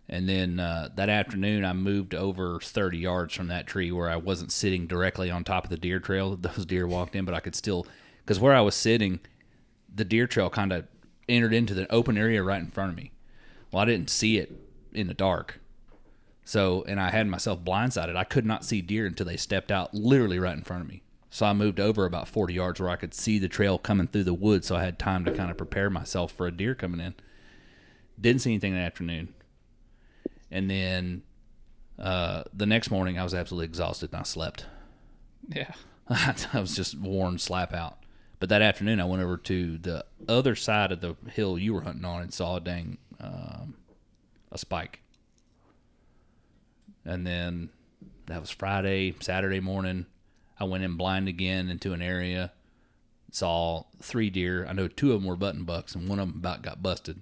And then uh, that afternoon, I moved over thirty yards from that tree where I wasn't sitting directly on top of the deer trail that those deer walked in, but I could still, because where I was sitting, the deer trail kind of entered into the open area right in front of me. Well, I didn't see it in the dark. So, and I had myself blindsided. I could not see deer until they stepped out literally right in front of me. So I moved over about forty yards where I could see the trail coming through the woods, so I had time to kind of prepare myself for a deer coming in. Didn't see anything that afternoon. And then uh, the next morning, I was absolutely exhausted, and I slept. Yeah. I was just worn slap out. But that afternoon, I went over to the other side of the hill you were hunting on and saw a dang um, a spike. And then that was Friday, Saturday morning. I went in blind again into an area, saw three deer. I know two of them were button bucks, and one of them about got busted,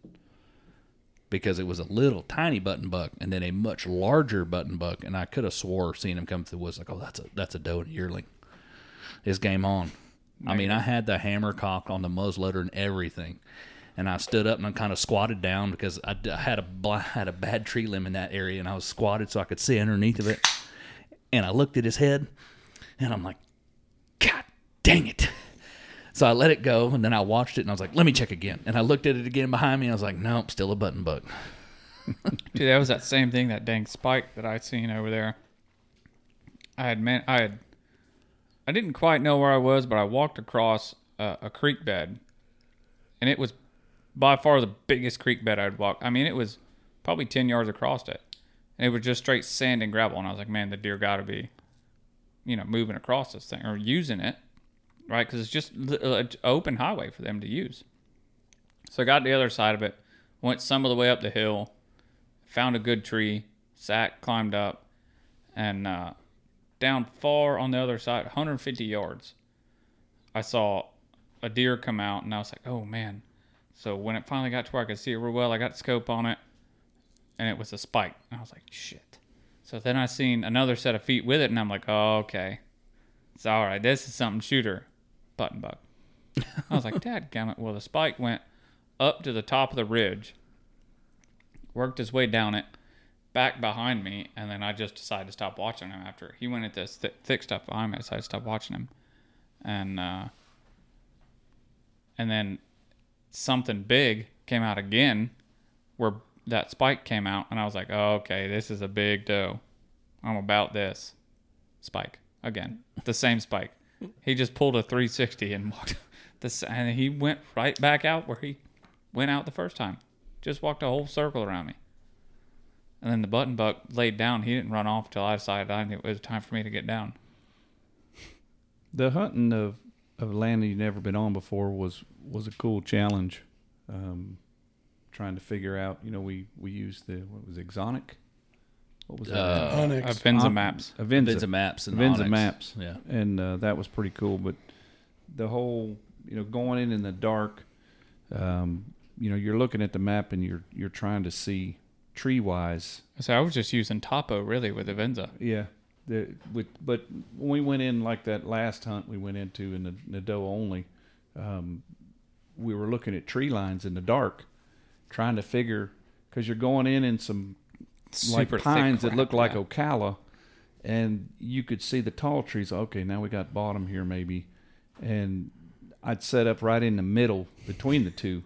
because it was a little tiny button buck and then a much larger button buck, and I could have swore seeing him come through the woods like, oh, that's a that's a doe and a yearling. It's game on. Man. I mean, I had the hammer cocked on the muzzleloader and everything, and I stood up and I kind of squatted down because I, I had a blind, had a bad tree limb in that area, and I was squatted so I could see underneath of it. And I looked at his head, and I'm like, God dang it. So I let it go, and then I watched it, and I was like, let me check again. And I looked at it again behind me, and I was like, nope, still a button buck. Dude, that was that same thing, that dang spike that I seen over there. I had, man, I had, I didn't quite know where I was, but I walked across uh, a creek bed, and it was by far the biggest creek bed I'd walked. I mean, it was probably ten yards across it, and it was just straight sand and gravel, and I was like, man, the deer got to be, you know, moving across this thing or using it. Right, because it's just an open highway for them to use. So I got to the other side of it, went some of the way up the hill, found a good tree, sat, climbed up, and uh, down far on the other side, one hundred fifty yards, I saw a deer come out, and I was like, oh, man. So when it finally got to where I could see it real well, I got the scope on it, and it was a spike. And I was like, shit. So then I seen another set of feet with it, and I'm like, oh, okay. It's all right. This is something, shooter. Button buck. I was like, dadgummit. Well, the spike went up to the top of the ridge, worked his way down it, back behind me, and then I just decided to stop watching him after. He went at this th- thick stuff behind me, so I decided to stop watching him. And uh, and then something big came out again where that spike came out, and I was like, oh, okay, this is a big doe. I'm about this. Spike. Again, the same spike. He just pulled a three sixty and walked this, and he went right back out where he went out the first time. Just walked a whole circle around me. And then the button buck laid down. He didn't run off till I decided I knew it was time for me to get down. The hunting of, of land you'd never been on before was, was a cool challenge. Um, trying to figure out, you know, we, we used the, what was it, Exonic? What was that? Uh, Onyx. Avenza maps. Avenza, Avenza maps and Avenza Onyx. maps. Yeah. And uh, that was pretty cool. But the whole, you know, going in in the dark, um, you know, you're looking at the map and you're you're trying to see tree wise. So I was just using topo really with Avenza. Yeah. The, with, but when we went in like that last hunt we went into in the, the doe only, um, we were looking at tree lines in the dark, trying to figure, because you're going in in some like super pines that looked like yeah. Ocala, and you could see the tall trees. Okay, now we got bottom here maybe. And I'd set up right in the middle between the two,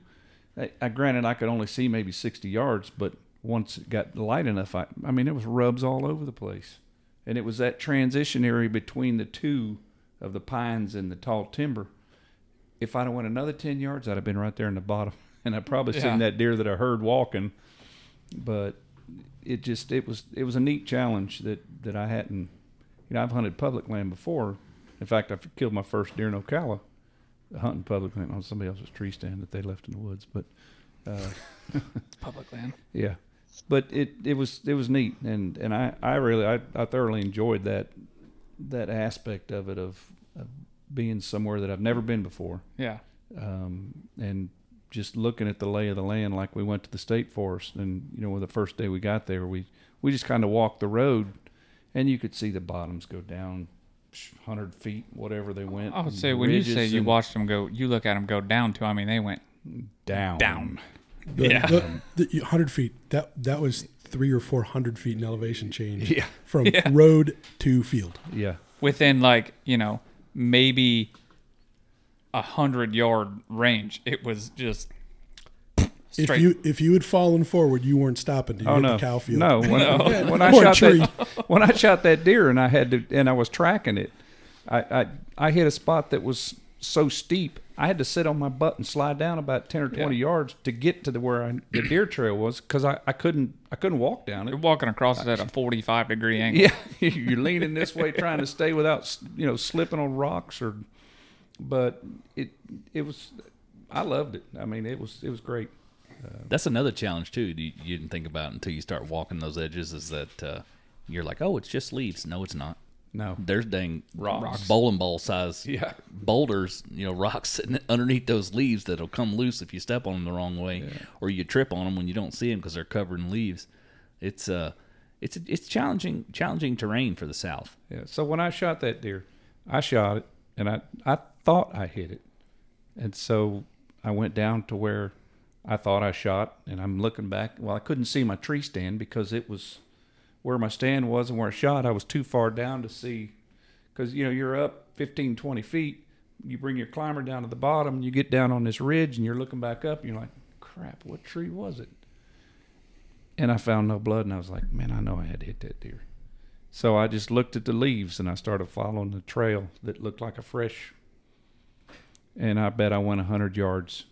I, I granted I could only see maybe sixty yards, but once it got light enough, I, I mean, it was rubs all over the place. And it was that transition area between the two of the pines and the tall timber. If I'd have went another ten yards, I'd have been right there in the bottom. And I probably yeah. seen that deer that I heard walking. But it just, it was, it was a neat challenge that, that I hadn't, you know, I've hunted public land before. In fact, I killed my first deer in Ocala hunting public land on somebody else's tree stand that they left in the woods. But uh, public land. Yeah. But it, it was it was neat, and, and I, I really I, I thoroughly enjoyed that that aspect of it of, of being somewhere that I've never been before. Yeah. Um, and just looking at the lay of the land, like we went to the state forest, and you know, the first day we got there, we, we just kind of walked the road, and you could see the bottoms go down one hundred feet, whatever they went. I would say when you say you watched them go, you look at them go down too. I mean, they went down down. The, yeah, the, the one hundred feet. That that was three or four hundred feet in elevation change. Yeah. from yeah. road to field. Yeah, within like you know maybe a hundred yard range, it was just. Straight. If you if you had fallen forward, you weren't stopping to oh, hit no. the cow field. No, when, no. when I shot that, when I shot that deer and I had to and I was tracking it, I, I I hit a spot that was so steep. I had to sit on my butt and slide down about ten or twenty yeah. yards to get to the where I, the deer trail was, because I, I couldn't I couldn't walk down it. You're walking across it at a forty-five degree angle. Yeah, you're leaning this way trying to stay without you know slipping on rocks or. But it it was, I loved it. I mean, it was it was great. Uh, That's another challenge too. You, you didn't think about until you start walking those edges. Is that uh, you're like, oh, it's just leaves. No, it's not. No, there's dang rocks, rocks. Bowling ball size yeah. boulders, you know, rocks sitting underneath those leaves that'll come loose if you step on them the wrong way, yeah. or you trip on them when you don't see them because they're covered in leaves. It's uh, it's it's challenging challenging terrain for the South. Yeah. So when I shot that deer, I shot it and I I thought I hit it, and so I went down to where I thought I shot, and I'm looking back. Well, I couldn't see my tree stand because it was. Where my stand was and where I shot, I was too far down to see. Because, you know, you're up fifteen, twenty feet. You bring your climber down to the bottom. You get down on this ridge, and you're looking back up. And you're like, crap, what tree was it? And I found no blood, and I was like, man, I know I had to hit that deer. So I just looked at the leaves, and I started following the trail that looked like a fresh. And I bet I went one hundred yards,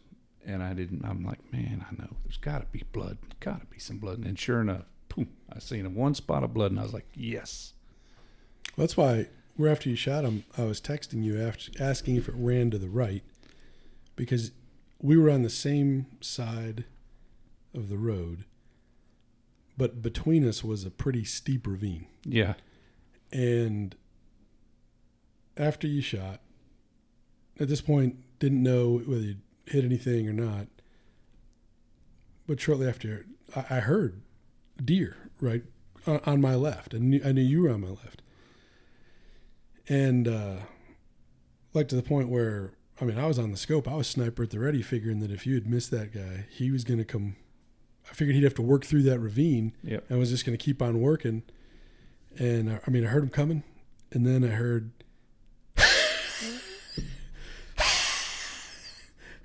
and I didn't. I'm like, man, I know. There's got to be blood. Got to be some blood. And sure enough, boom, I seen him one spot of blood, and I was like, yes. Well, that's why we're after you shot him, I was texting you after asking if it ran to the right, because we were on the same side of the road, but between us was a pretty steep ravine. Yeah. And after you shot, at this point, didn't know whether you hit anything or not, but shortly after, I, I heard deer right uh, on my left, and I, I knew you were on my left, and uh like to the point where I mean I was on the scope, I was sniper at the ready, figuring that if you had missed that guy, he was going to come. I figured he'd have to work through that ravine, yep. and I was just going to keep on working, and I, I mean I heard him coming, and then I heard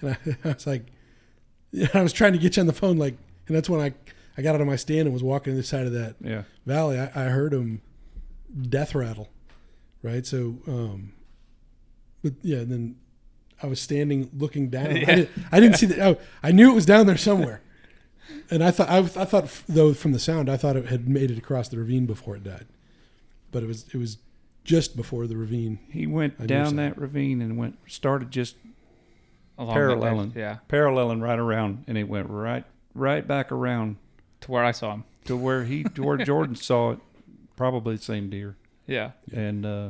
and I, I was like, I was trying to get you on the phone, like, and that's when I I got out of my stand and was walking to the side of that yeah. valley. I, I heard him death rattle, right? So, um, but yeah, and then I was standing looking down. Yeah. I, did, I didn't yeah. see that. I, I knew it was down there somewhere. And I thought, I, I thought though from the sound, I thought it had made it across the ravine before it died. But it was, it was just before the ravine. He went down that ravine and went started just along paralleling, yeah, paralleling right around, and it went right, right back around. To where I saw him, to where he, to where Jordan saw it, probably the same deer. Yeah, and uh,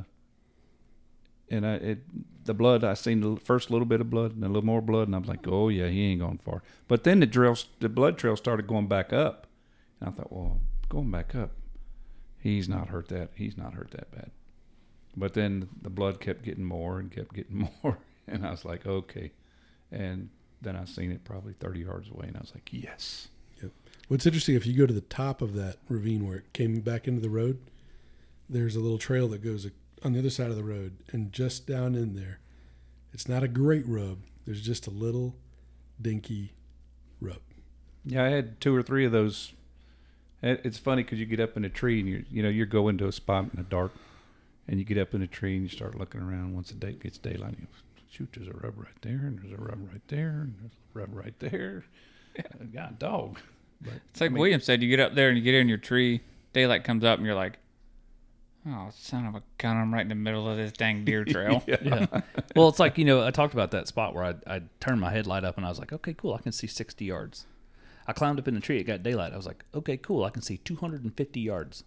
and I, it, the blood. I seen the first little bit of blood and a little more blood, and I was like, oh yeah, he ain't going far. But then the drill, the blood trail started going back up, and I thought, well, going back up, he's not hurt that, he's not hurt that bad. But then the blood kept getting more and kept getting more, and I was like, okay. And then I seen it probably thirty yards away, and I was like, yes. What's interesting, if you go to the top of that ravine where it came back into the road, there's a little trail that goes on the other side of the road, and just down in there, it's not a great rub. There's just a little dinky rut. Yeah, I had two or three of those. It's funny because you get up in a tree and you you know you go into a spot in the dark, and you get up in a tree and you start looking around. Once the day gets daylight, you go, shoot, there's a rub right there, and there's a rub right there, and there's a rub right there. I got a dog. But, it's like I mean, William said. You get up there and you get in your tree. Daylight comes up and you're like, oh, son of a gun, I'm right in the middle of this dang deer trail. yeah. yeah. Well, it's like, you know, I talked about that spot where I I turned my headlight up and I was like, okay, cool, I can see sixty yards. I climbed up in the tree. It got daylight. I was like, okay, cool, I can see two hundred fifty yards.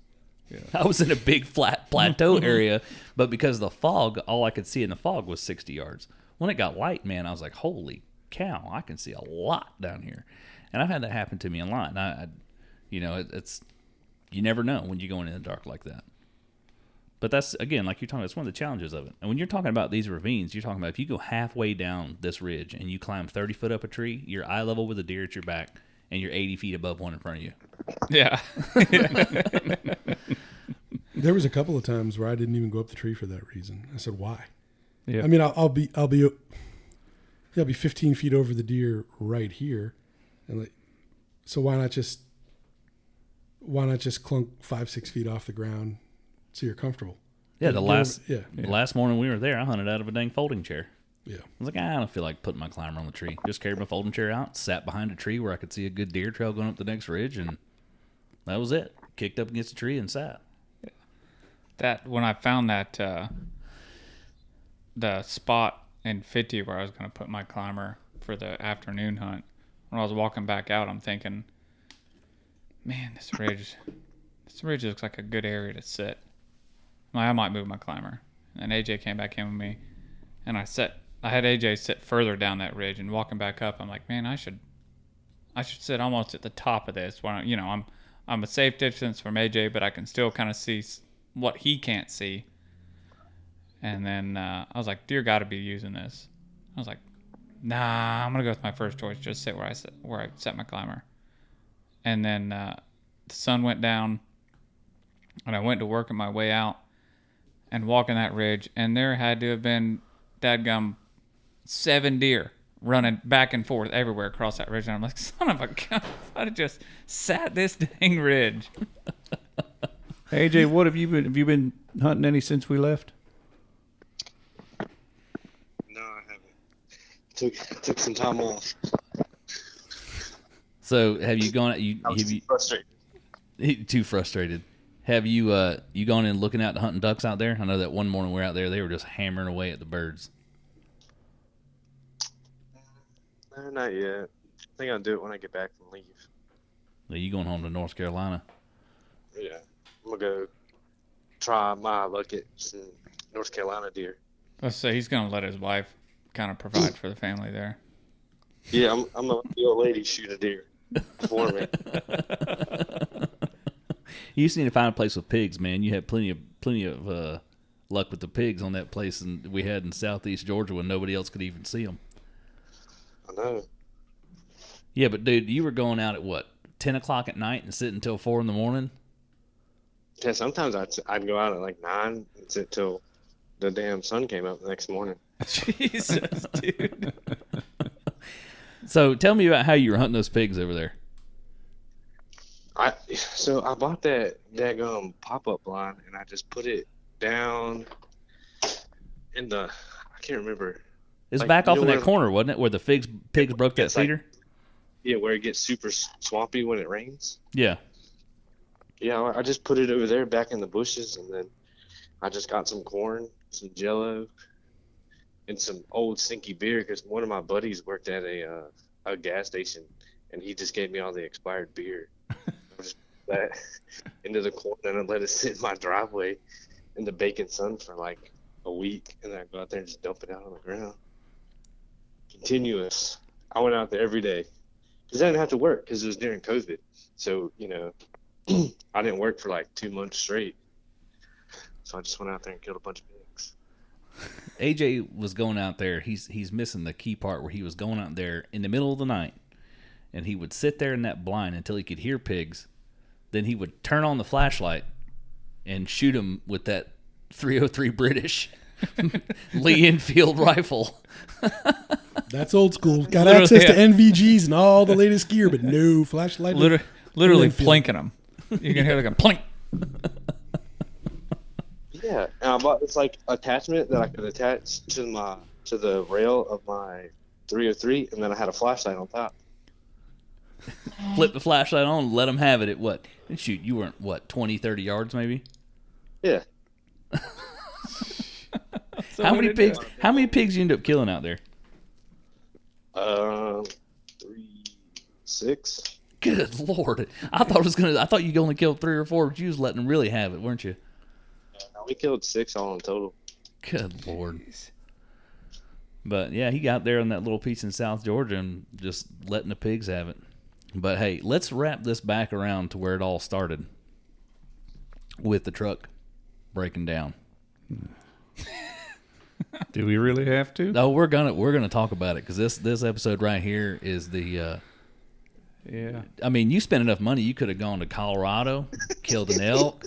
Yeah. I was in a big flat plateau area, but because of the fog, all I could see in the fog was sixty yards. When it got light, man, I was like, holy cow, I can see a lot down here. And I've had that happen to me a lot. And I, I you know, it, it's you never know when you go in the dark like that. But that's, again, like you're talking about, it's one of the challenges of it. And when you're talking about these ravines, you're talking about if you go halfway down this ridge and you climb thirty foot up a tree, you're eye level with a deer at your back, and you're eighty feet above one in front of you. Yeah. There was a couple of times where I didn't even go up the tree for that reason. I said, why? Yeah. I mean, I'll, I'll be, I'll be, yeah, I'll be fifteen feet over the deer right here. And like, so why not just, why not just clunk five, six feet off the ground? So you're comfortable. Yeah, the last yeah. the last morning we were there, I hunted out of a dang folding chair. Yeah. I was like, I don't feel like putting my climber on the tree. Just carried my folding chair out, sat behind a tree where I could see a good deer trail going up the next ridge, and that was it. Kicked up against a tree and sat. Yeah. That, when I found that, uh, the spot in fifty where I was going to put my climber for the afternoon hunt, when I was walking back out, I'm thinking, man, this ridge, this ridge looks like a good area to sit. I might move my climber. And A J came back in with me, and I set, I had A J sit further down that ridge, and walking back up, I'm like, man, I should, I should sit almost at the top of this. Why don't, you know, I'm, I'm a safe distance from A J, but I can still kind of see what he can't see. And then uh, I was like, deer got to be using this. I was like, nah, I'm gonna go with my first choice. Just sit where I sit, where I set my climber. And then uh, the sun went down, and I went to work on my way out. And walking that ridge, and there had to have been dadgum seven deer running back and forth everywhere across that ridge. And I'm like, son of a gun, I'd have just sat this dang ridge. A J, what have you been? Have you been hunting any since we left? No, I haven't. Took took some time off. So have you gone? You I was have too you frustrated? Too frustrated. Have you uh you gone in looking out to hunting ducks out there? I know that one morning we were out there, they were just hammering away at the birds. No, not yet. I think I'll do it when I get back and leave. Well, you going home to North Carolina? Yeah, I'm gonna go try my luck at some North Carolina deer. Let's say he's gonna let his wife kind of provide for the family there. Yeah, I'm I'm gonna let the old lady shoot a deer for me. You just need to find a place with pigs, man. You had plenty of plenty of uh, luck with the pigs on that place and we had in southeast Georgia when nobody else could even see them. I know. Yeah, but dude, you were going out at what, ten o'clock at night and sitting till four in the morning? Yeah, sometimes I'd I'd go out at like nine and sit till the damn sun came up the next morning. Jesus, dude. So tell me about how you were hunting those pigs over there. I so I bought that daggum pop-up line and I just put it down in the, I can't remember. It's like, back off in that corner, wasn't it, where the figs pigs broke that cedar? Like, yeah, where it gets super swampy when it rains. Yeah. Yeah, I just put it over there back in the bushes, and then I just got some corn, some Jell-O, and some old stinky beer because one of my buddies worked at a uh, a gas station, and he just gave me all the expired beer. That into the corner and let it sit in my driveway in the baking sun for like a week, and then I go out there and just dump it out on the ground. Continuous. I went out there every day because I didn't have to work because it was during COVID. So, you know, I didn't work for like two months straight. So I just went out there and killed a bunch of pigs. A J was going out there. He's he's missing the key part where he was going out there in the middle of the night, and he would sit there in that blind until he could hear pigs. Then he would turn on the flashlight and shoot him with that three oh three British Lee Enfield rifle. That's old school. Got literally, access yeah. to N V Gs and all the latest gear, but no flashlight. Literally, literally plinking them. You're gonna hear like a plink. Yeah, and I bought this like attachment that I could attach to my to the rail of my three oh three, and then I had a flashlight on top. Flip the flashlight on, let them have it at what? Shoot, you weren't what twenty, thirty yards maybe? Yeah. So how many pigs? How many pigs you end up killing out there? Um, uh, three, six. Good Lord! I thought it was gonna. I thought you only killed three or four, but you was letting them really have it, weren't you? Uh, we killed six all in total. Good Jeez. Lord! But yeah, he got there on that little piece in South Georgia and just letting the pigs have it. But hey, let's wrap this back around to where it all started with the truck breaking down. Do we really have to? No, we're gonna we're gonna talk about it because this this episode right here is the. Uh, Yeah, I mean, you spent enough money. You could have gone to Colorado, killed an elk.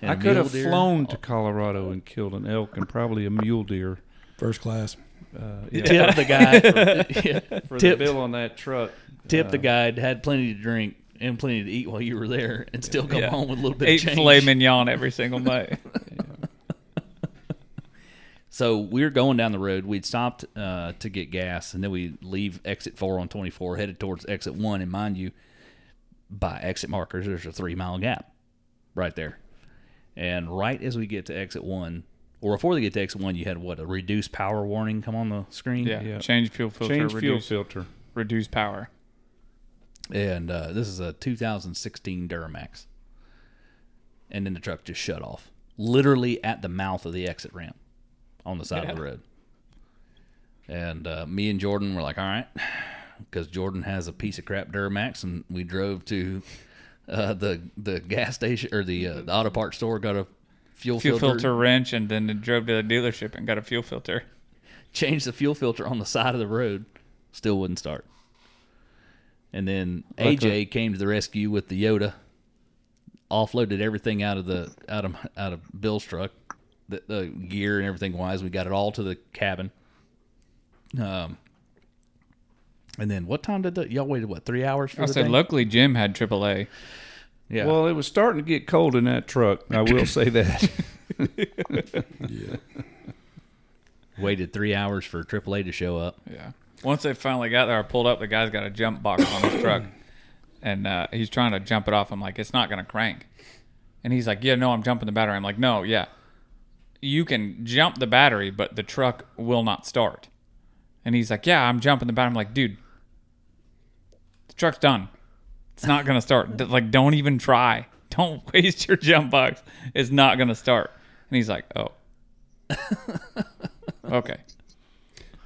And I could have deer. flown to Colorado and killed an elk and probably a mule deer. First class. Uh, yeah. Tipped the guy for, yeah, for tipped, the bill on that truck. Tipped uh, the guy. Had plenty to drink and plenty to eat while you were there, and still come yeah. home with a little bit Ate of change. Ate filet mignon every single night. So we were going down the road. We'd stopped uh, to get gas, and then we leave exit four on twenty-four, headed towards exit one. And mind you, by exit markers, there's a three-mile gap right there. And right as we get to exit one, or before they get to exit one, you had what, a reduced power warning come on the screen? Yeah, yeah. Change fuel filter. Change fuel filter. Reduce power. And uh, this is a two thousand sixteen Duramax. And then the truck just shut off, literally at the mouth of the exit ramp. On the side yeah. of the road. And uh, me and Jordan were like, all right, because Jordan has a piece of crap Duramax, and we drove to uh, the the gas station or the, uh, the auto parts store, got a fuel, fuel filter. Fuel filter wrench, and then drove to the dealership and got a fuel filter. Changed the fuel filter on the side of the road, still wouldn't start. And then Luckily. A J came to the rescue with the Yoda, offloaded everything out of the out of out of Bill's truck. The, the gear and everything wise, we got it all to the cabin. Um, and then what time did the, y'all waited? What, three hours? For I the said, thing? Luckily, Jim had triple A. Yeah. Well, it was starting to get cold in that truck. I will say that. yeah. Waited three hours for triple A to show up. Yeah. Once they finally got there, I pulled up. The guy's got a jump box on his truck, and uh, he's trying to jump it off. I'm like, it's not going to crank. And he's like, yeah, no, I'm jumping the battery. I'm like, no, yeah. You can jump the battery, but the truck will not start. And he's like, yeah, I'm jumping the battery. I'm like, dude, the truck's done. It's not going to start. Like, don't even try. Don't waste your jump box. It's not going to start. And he's like, oh. Okay.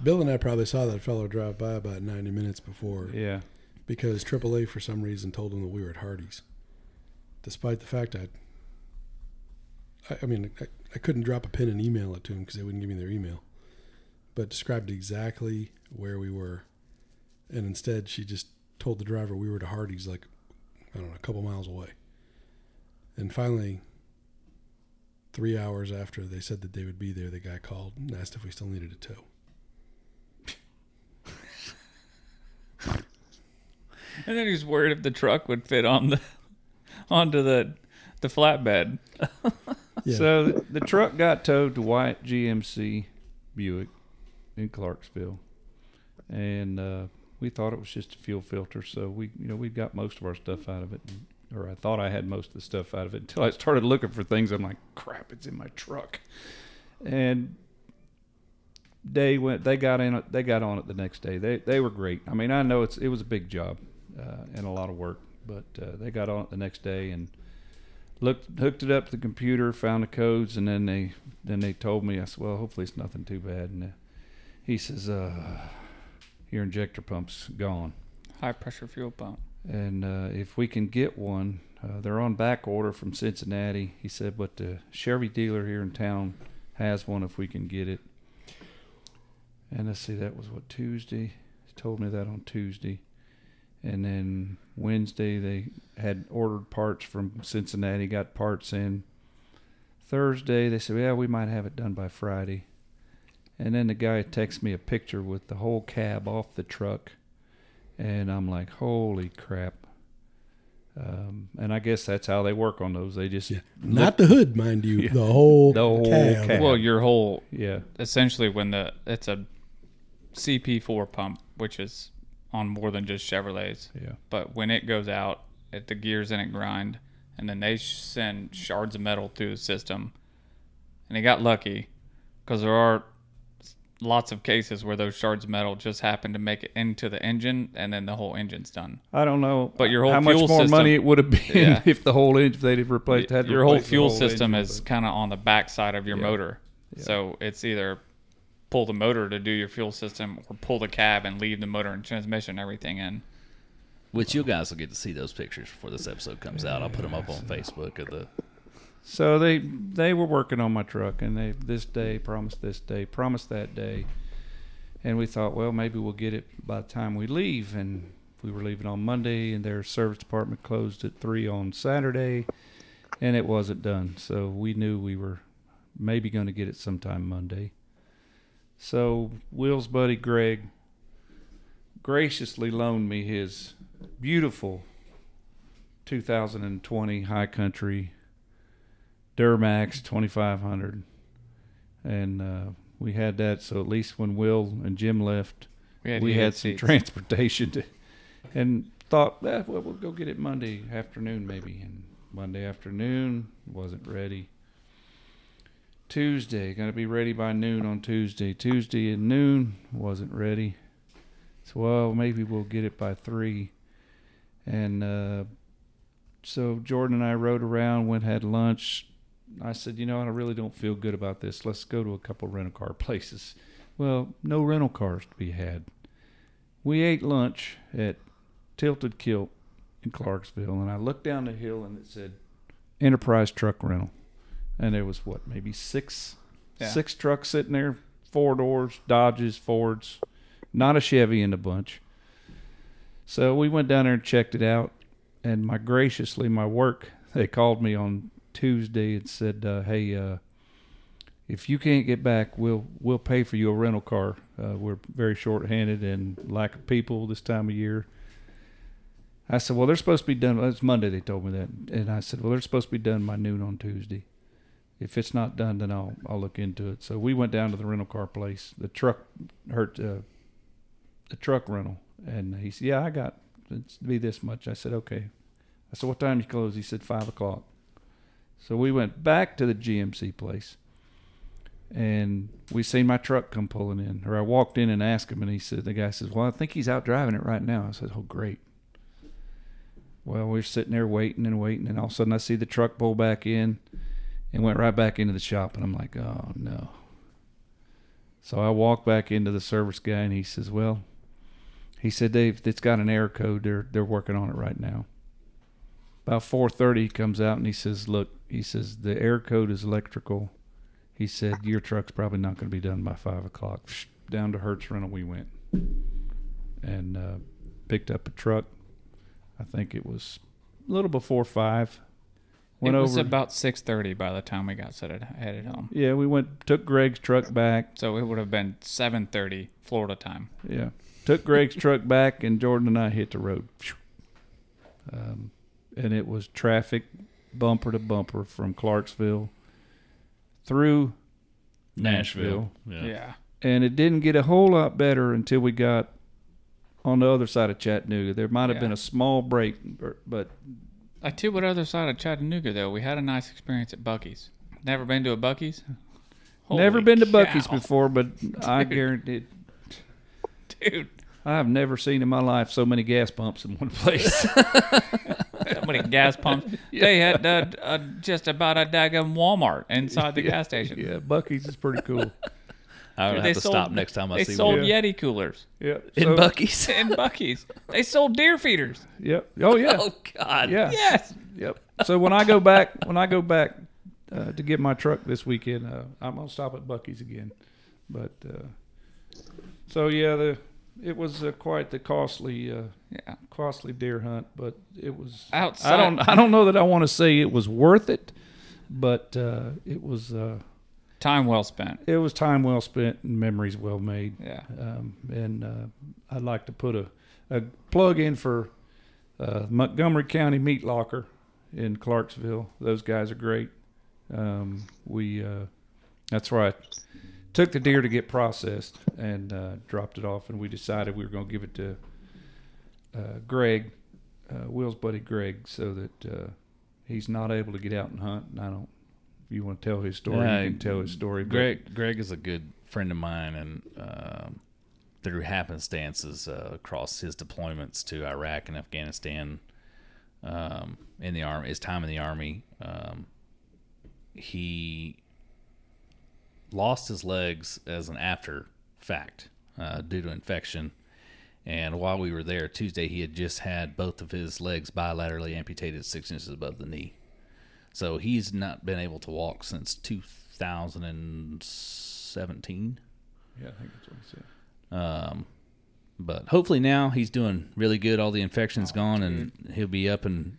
Bill and I probably saw that fellow drive by about ninety minutes before. Yeah. Because triple A, for some reason, told him that we were at Hardee's. Despite the fact I, I, I mean... I, I couldn't drop a pin and email it to them because they wouldn't give me their email, but described exactly where we were. And instead she just told the driver we were to Hardee's, like, I don't know, a couple miles away. And finally, three hours after they said that they would be there, the guy called and asked if we still needed a tow. And then he's worried if the truck would fit on the, onto the, the flatbed. Yeah. So the, the truck got towed to White G M C Buick in Clarksville, and uh, we thought it was just a fuel filter. So we, you know, we got most of our stuff out of it, and, or I thought I had most of the stuff out of it until I started looking for things. I'm like, crap, it's in my truck. And they went, they got in, they got on it the next day. They they were great. I mean, I know it's it was a big job uh, and a lot of work, but uh, they got on it the next day and. Looked, hooked it up to the computer, found the codes, and then they then they told me, I said, well, hopefully it's nothing too bad. And uh, he says, uh, your injector pump's gone. High pressure fuel pump. And uh, if we can get one, uh, they're on back order from Cincinnati. He said, but the Chevy dealer here in town has one if we can get it. And let's see, that was what, Tuesday? He told me that on Tuesday. And then Wednesday they had ordered parts from Cincinnati, got parts in. Thursday they said, yeah, we might have it done by Friday. And then the guy texts me a picture with the whole cab off the truck. And I'm like, holy crap. Um, and I guess that's how they work on those. They just... Yeah. Not the hood, mind you. Yeah. The whole The whole cab. cab. Well, your whole... Yeah. Essentially, when the... It's a C P four pump, which is on more than just Chevrolets. Yeah. But when it goes out, it, the gears in it grind, and then they send shards of metal through the system. And he got lucky, because there are... lots of cases where those shards of metal just happen to make it into the engine, and then the whole engine's done. I don't know, but your whole how fuel much more system, money it would have been yeah. if the whole engine, if they'd have replaced had your replaced whole fuel whole system engine, is kind of on the backside of your yeah. motor. Yeah. So it's either pull the motor to do your fuel system, or pull the cab and leave the motor and transmission and everything in. Which you guys will get to see those pictures before this episode comes yeah, out. I'll put them up on Facebook at the. So they they were working on my truck, and they this day promised this day promised that day, and we thought, well, maybe we'll get it by the time we leave. And we were leaving on Monday, and their service department closed at three on Saturday, and it wasn't done. So we knew we were maybe going to get it sometime Monday. So Will's buddy Greg graciously loaned me his beautiful two thousand twenty High Country Duramax twenty-five hundred, and uh, we had that, so at least when Will and Jim left, we had, we had some seats. transportation, to, and thought, eh, well, we'll go get it Monday afternoon maybe, and Monday afternoon, wasn't ready. Tuesday, got to be ready by noon on Tuesday. Tuesday at noon, wasn't ready. So, well, maybe we'll get it by three, and uh, so Jordan and I rode around, went, had lunch. I said, you know, I really don't feel good about this. Let's go to a couple rental car places. Well, no rental cars to be had. We ate lunch at Tilted Kilt in Clarksville, and I looked down the hill, and it said Enterprise Truck Rental. And there was, what, maybe six, yeah. six trucks sitting there, four doors, Dodges, Fords, not a Chevy in the bunch. So we went down there and checked it out, and my graciously, my work, they called me on Tuesday and said, uh, hey, uh, if you can't get back, we'll we'll pay for you a rental car. Uh, we're very short-handed and lack of people this time of year. I said, well, they're supposed to be done. It's Monday they told me that. And I said, well, they're supposed to be done by noon on Tuesday. If it's not done, then I'll I'll look into it. So we went down to the rental car place, the truck hurt uh, the truck rental. And he said, yeah, I got it's be this much. I said, okay. I said, what time do you close? He said, five o'clock. So we went back to the G M C place, and we seen my truck come pulling in. Or I walked in and asked him, and he said, the guy says, well, I think he's out driving it right now. I said, oh, great. Well, we're sitting there waiting and waiting, and all of a sudden I see the truck pull back in and went right back into the shop, and I'm like, oh, no. So I walked back into the service guy, and he says, well, he said, Dave, it's got an error code. They're, they're working on it right now. About four thirty, he comes out, and he says, look, he says, the error code is electrical. He said, your truck's probably not going to be done by five o'clock. Down to Hertz Rental we went, and uh, picked up a truck. I think it was a little before five. Went it was over, about six thirty by the time we got set at, headed home. Yeah, we went, took Greg's truck back. So it would have been seven thirty Florida time. Yeah. Took Greg's truck back, and Jordan and I hit the road. Um, and it was traffic bumper to bumper from Clarksville through Nashville. Nashville. Yeah. yeah. And it didn't get a whole lot better until we got on the other side of Chattanooga. There might have yeah. been a small break, but... I tell you what, other side of Chattanooga, though, we had a nice experience at Buc-ee's. Never been to a Buc-ee's? Holy Never been to cow. Buc-ee's before, but Dude. I guarantee... Dude. I've never seen in my life so many gas pumps in one place. So many gas pumps. Yeah. They had uh, uh, just about a daggum Walmart inside the yeah. gas station. Yeah, Buc-ee's is pretty cool. I would have to sold, stop next time I see one. They sold yeah. Yeti coolers. Yeah. In so, Buc-ee's? In Buc-ee's. They sold deer feeders. Yep. Oh, yeah. Oh, God. Yeah. Yes. Yep. So when I go back, when I go back uh, to get my truck this weekend, uh, I'm going to stop at Buc-ee's again. But uh, so, yeah, the... It was uh, quite the costly, uh, yeah. costly deer hunt, but it was. Outside. I don't. I don't know that I want to say it was worth it, but uh, it was. Uh, Time well spent. It was time well spent and memories well made. Yeah. Um, and uh, I'd like to put a, a plug in for uh, Montgomery County Meat Locker in Clarksville. Those guys are great. Um, we uh, that's where I took the deer to get processed and uh, dropped it off, and we decided we were going to give it to uh, Greg, uh, Will's buddy Greg, so that uh, he's not able to get out and hunt, and I don't. If you want to tell his story, yeah, you can tell his story. Greg Greg is a good friend of mine, and uh, through happenstances uh, across his deployments to Iraq and Afghanistan, um, in the army, his time in the army, um, he lost his legs as an after fact uh, due to infection. And while we were there Tuesday, he had just had both of his legs bilaterally amputated six inches above the knee. So he's not been able to walk since two thousand seventeen. Yeah, I think that's what he said. Um, but hopefully now he's doing really good. All the infection's oh, gone, dude. And he'll be up and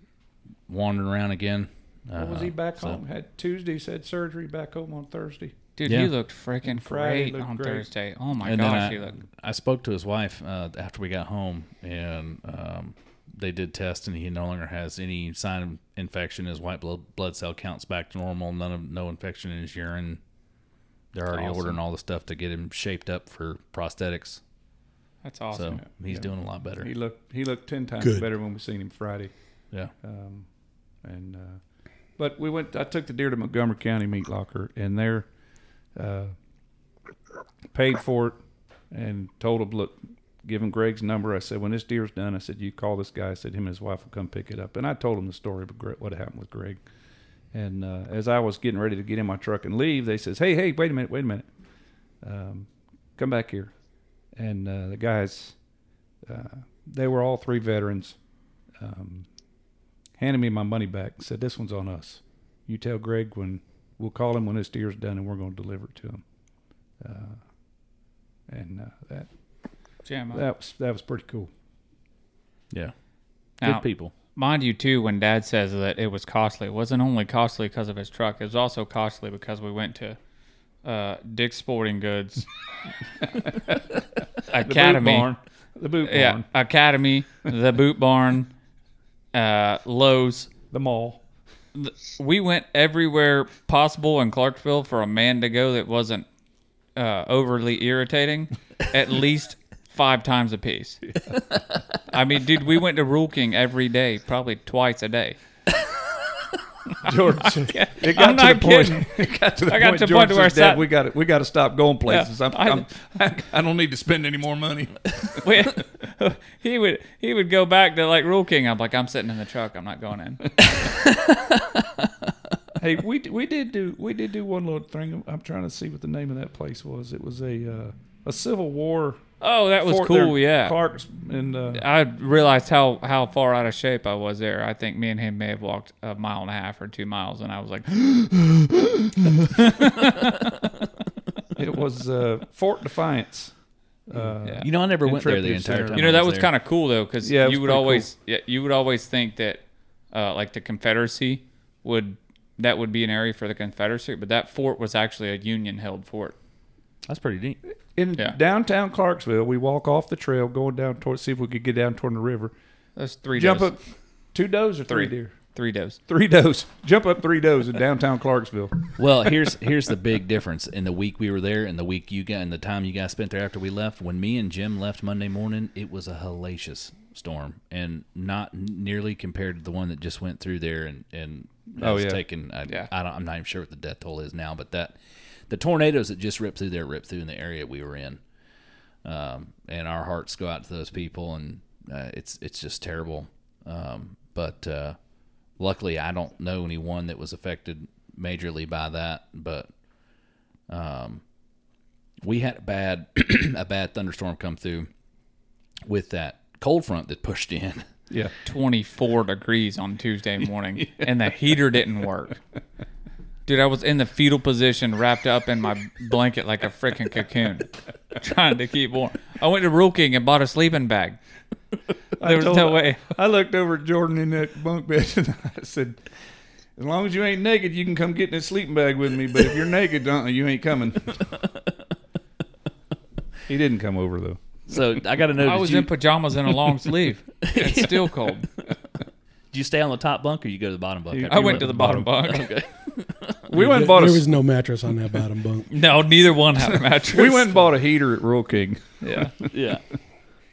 wandering around again. Well, uh, was he back so. home? Had Tuesday said surgery, back home on Thursday. Dude, yeah. He looked freaking great looked on great. Thursday. Oh, my and gosh, I, he looked I spoke to his wife uh, after we got home, and um, they did test, and he no longer has any sign of infection. His white blood blood cell counts back to normal. None of no infection in his urine. They're already awesome. Ordering all the stuff to get him shaped up for prosthetics. That's awesome. So he's yeah. doing a lot better. He looked he looked ten times Good. better when we seen him Friday. Yeah. Um, and uh, but we went. I took the deer to Montgomery County Meat Locker, and they're uh, paid for it, and told him, look. Given Greg's number, I said, when this deer's done, I said, you call this guy. I said, him and his wife will come pick it up. And I told him the story of what happened with Greg. And uh, as I was getting ready to get in my truck and leave, they says, hey, hey, wait a minute, wait a minute. Um, come back here. And uh, the guys, uh, they were all three veterans, um, handed me my money back and said, this one's on us. You tell Greg when we'll call him when this deer's done, and we're going to deliver it to him. Uh, and uh, that... Jim, that was that was pretty cool. Yeah, now, good people. Mind you, too, when Dad says that it was costly, it wasn't only costly because of his truck. It was also costly because we went to uh, Dick's Sporting Goods Academy, the Boot Barn, the Boot Barn, yeah, Academy, the Boot Barn, uh, Lowe's, the mall. We went everywhere possible in Clarksville for a man to go that wasn't uh, overly irritating. At least. Five times a piece. Yeah. I mean, dude, we went to Rule King every day, probably twice a day. George, it got I'm to not the kidding. point. It got to the I got point, to point where I said, "We got we got to stop going places. Yeah, I'm, I, I'm, I don't need to spend any more money." we, he would he would go back to like Rule King. I'm like, I'm sitting in the truck. I'm not going in. Hey, we we did do we did do one little thing. I'm trying to see what the name of that place was. It was a uh, a Civil War. Oh, that was Fort, cool, yeah. Clarks and uh, I realized how, how far out of shape I was there. I think me and him may have walked a mile and a half or two miles, and I was like... It was uh, Fort Defiance. Uh, yeah. You know, I never went there the entire time. You know, that was, was kind of cool, though, because yeah, you would always cool. yeah, you would always think that, uh, like, the Confederacy, would that would be an area for the Confederacy, but that fort was actually a Union-held fort. That's pretty neat. In yeah. downtown Clarksville, we walk off the trail, going down toward, see if we could get down toward the river. That's three Jump does. Jump up two does or three, three deer? Three does. Three does. Jump up three does in downtown Clarksville. Well, here's here's the big difference. In the week we were there and the week you got, and the time you guys spent there after we left, when me and Jim left Monday morning, it was a hellacious storm and not nearly compared to the one that just went through there and, and that oh, was yeah. taken. I, yeah. I don't, I'm not even sure what the death toll is now, but that... The tornadoes that just ripped through there ripped through in the area we were in. Um, and our hearts go out to those people, and uh, it's it's just terrible. Um, but uh, luckily, I don't know anyone that was affected majorly by that. But um, we had a bad, a bad thunderstorm come through with that cold front that pushed in. Yeah, twenty-four degrees on Tuesday morning, yeah. and the heater didn't work. Dude, I was in the fetal position, wrapped up in my blanket like a freaking cocoon, trying to keep warm. I went to Rule King and bought a sleeping bag. There I was no way. I looked over at Jordan in that bunk bed, and I said, As long as you ain't naked, you can come get in a sleeping bag with me. But if you're naked, don't, you ain't coming. He didn't come over, though. So I got to know. I was you... in pajamas and a long sleeve. It's still cold. Did you stay on the top bunk or you go to the bottom bunk? I, I went, went to the bottom, bottom bunk. Okay. We went and bought there a... was no mattress on that bottom bunk. No, neither one had a mattress. We went and bought a heater at Rule King. Yeah. Yeah.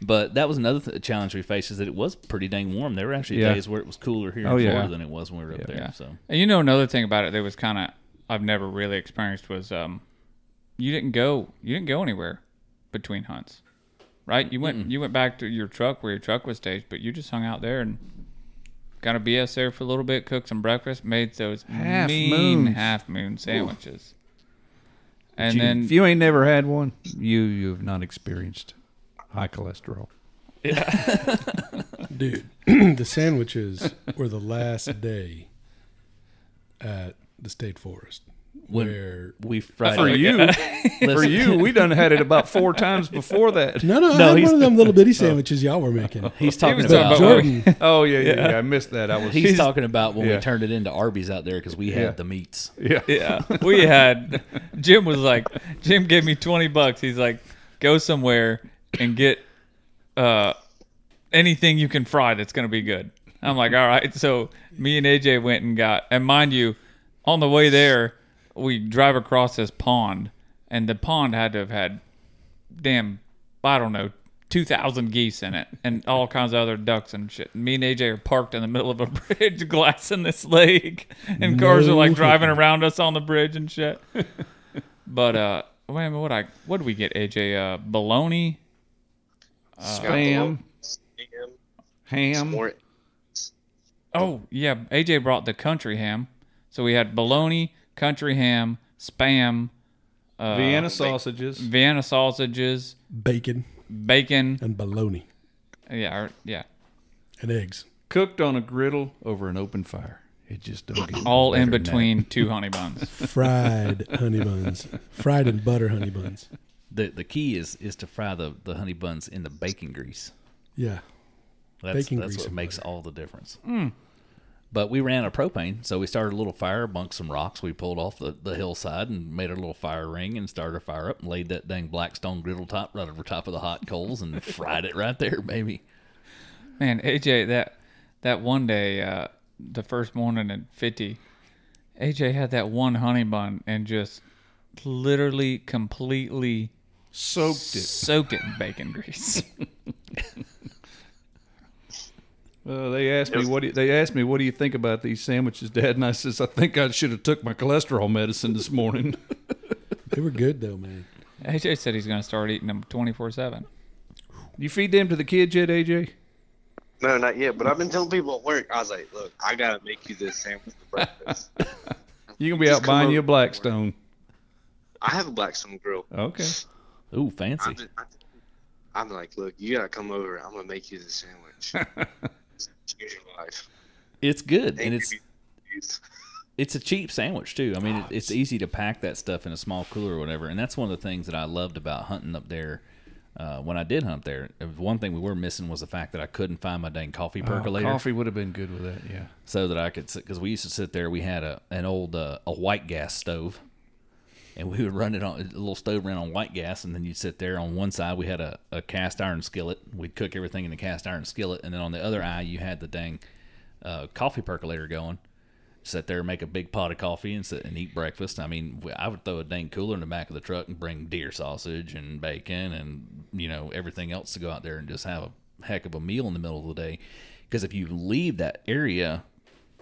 But that was another th- challenge we faced, is that it was pretty dang warm. There were actually yeah. days where it was cooler here oh, in Florida yeah. than it was when we were up yeah. there. Yeah. So, and you know, another thing about it that was kind of I've never really experienced was um, you didn't go you didn't go anywhere between hunts, right? You went mm-mm. you went back to your truck where your truck was staged, but you just hung out there and got a B S there for a little bit, cooked some breakfast, made those half mean moons. half moon sandwiches, ooh. And you, then if you ain't never had one, you you have not experienced high cholesterol. Yeah. Dude, the sandwiches were the last day at the state forest. When where we fried for you, for you, we done had it about four times before that. No, no, no I had one of them little bitty sandwiches y'all were making. He's talking he about, about Jordan. Oh yeah, yeah, yeah. I missed that. I was. He's, he's talking about when yeah. we turned it into Arby's out there because we had yeah. the meats. Yeah, yeah. We had. Jim was like, Jim gave me twenty bucks. He's like, go somewhere and get uh, anything you can fry that's going to be good. I'm like, all right. So me and A J went and got, and mind you, on the way there, we drive across this pond, and the pond had to have had, damn, I don't know, two thousand geese in it and all kinds of other ducks and shit. Me and A J are parked in the middle of a bridge glassing this lake, and cars no. are like driving around us on the bridge and shit. But uh, wait a minute, what I what did we get, A J? Uh, bologna? Uh, Spam, ham, ham. Oh yeah, A J brought the country ham, so we had bologna, country ham, spam, uh, Vienna sausages, Vienna sausages, bacon, bacon, and bologna. Yeah, or, yeah, and eggs cooked on a griddle over an open fire. It just don't get all in between two honey buns, fried honey buns, fried and butter honey buns. The the key is, is to fry the, the honey buns in the bacon grease. Yeah. That's, bacon that's grease what makes butter. All the difference. Mm. But we ran out of propane, so we started a little fire among some rocks. We pulled off the, the hillside and made a little fire ring and started a fire up and laid that dang Blackstone griddle top right over top of the hot coals and fried it right there, baby. Man, A J, that that one day, uh, the first morning at fifty, A J had that one honey bun and just literally completely... Soaked it. Soaked it in bacon grease. uh, they asked me what do you, they asked me what do you think about these sandwiches, Dad, and I says I think I should have took my cholesterol medicine this morning. They were good though, man. A J said he's going to start eating them twenty-four seven. You feed them to the kids yet, A J? No, not yet. But I've been telling people at work. I was like, look, I got to make you this sandwich for breakfast. You can be Just out buying you a Blackstone. I have a Blackstone grill. Okay. Ooh, fancy. I'm, just, I'm like, look, you gotta come over. I'm gonna make you the sandwich. Change your life. It's good, and, and it's it's a cheap sandwich too. I mean, oh, it, it's easy to pack that stuff in a small cooler or whatever. And that's one of the things that I loved about hunting up there. Uh, when I did hunt there, one thing we were missing was the fact that I couldn't find my dang coffee percolator. Oh, coffee would have been good with that, yeah. So that I could, because we used to sit there. We had a an old uh, a white gas stove. And we would run it on, a little stove ran on white gas, and then you'd sit there. On one side, we had a, a cast iron skillet. We'd cook everything in the cast iron skillet. And then on the other eye, you had the dang uh, coffee percolator going. Sit there, make a big pot of coffee, and sit and eat breakfast. I mean, I would throw a dang cooler in the back of the truck and bring deer sausage and bacon and, you know, everything else to go out there and just have a heck of a meal in the middle of the day. Because if you leave that area,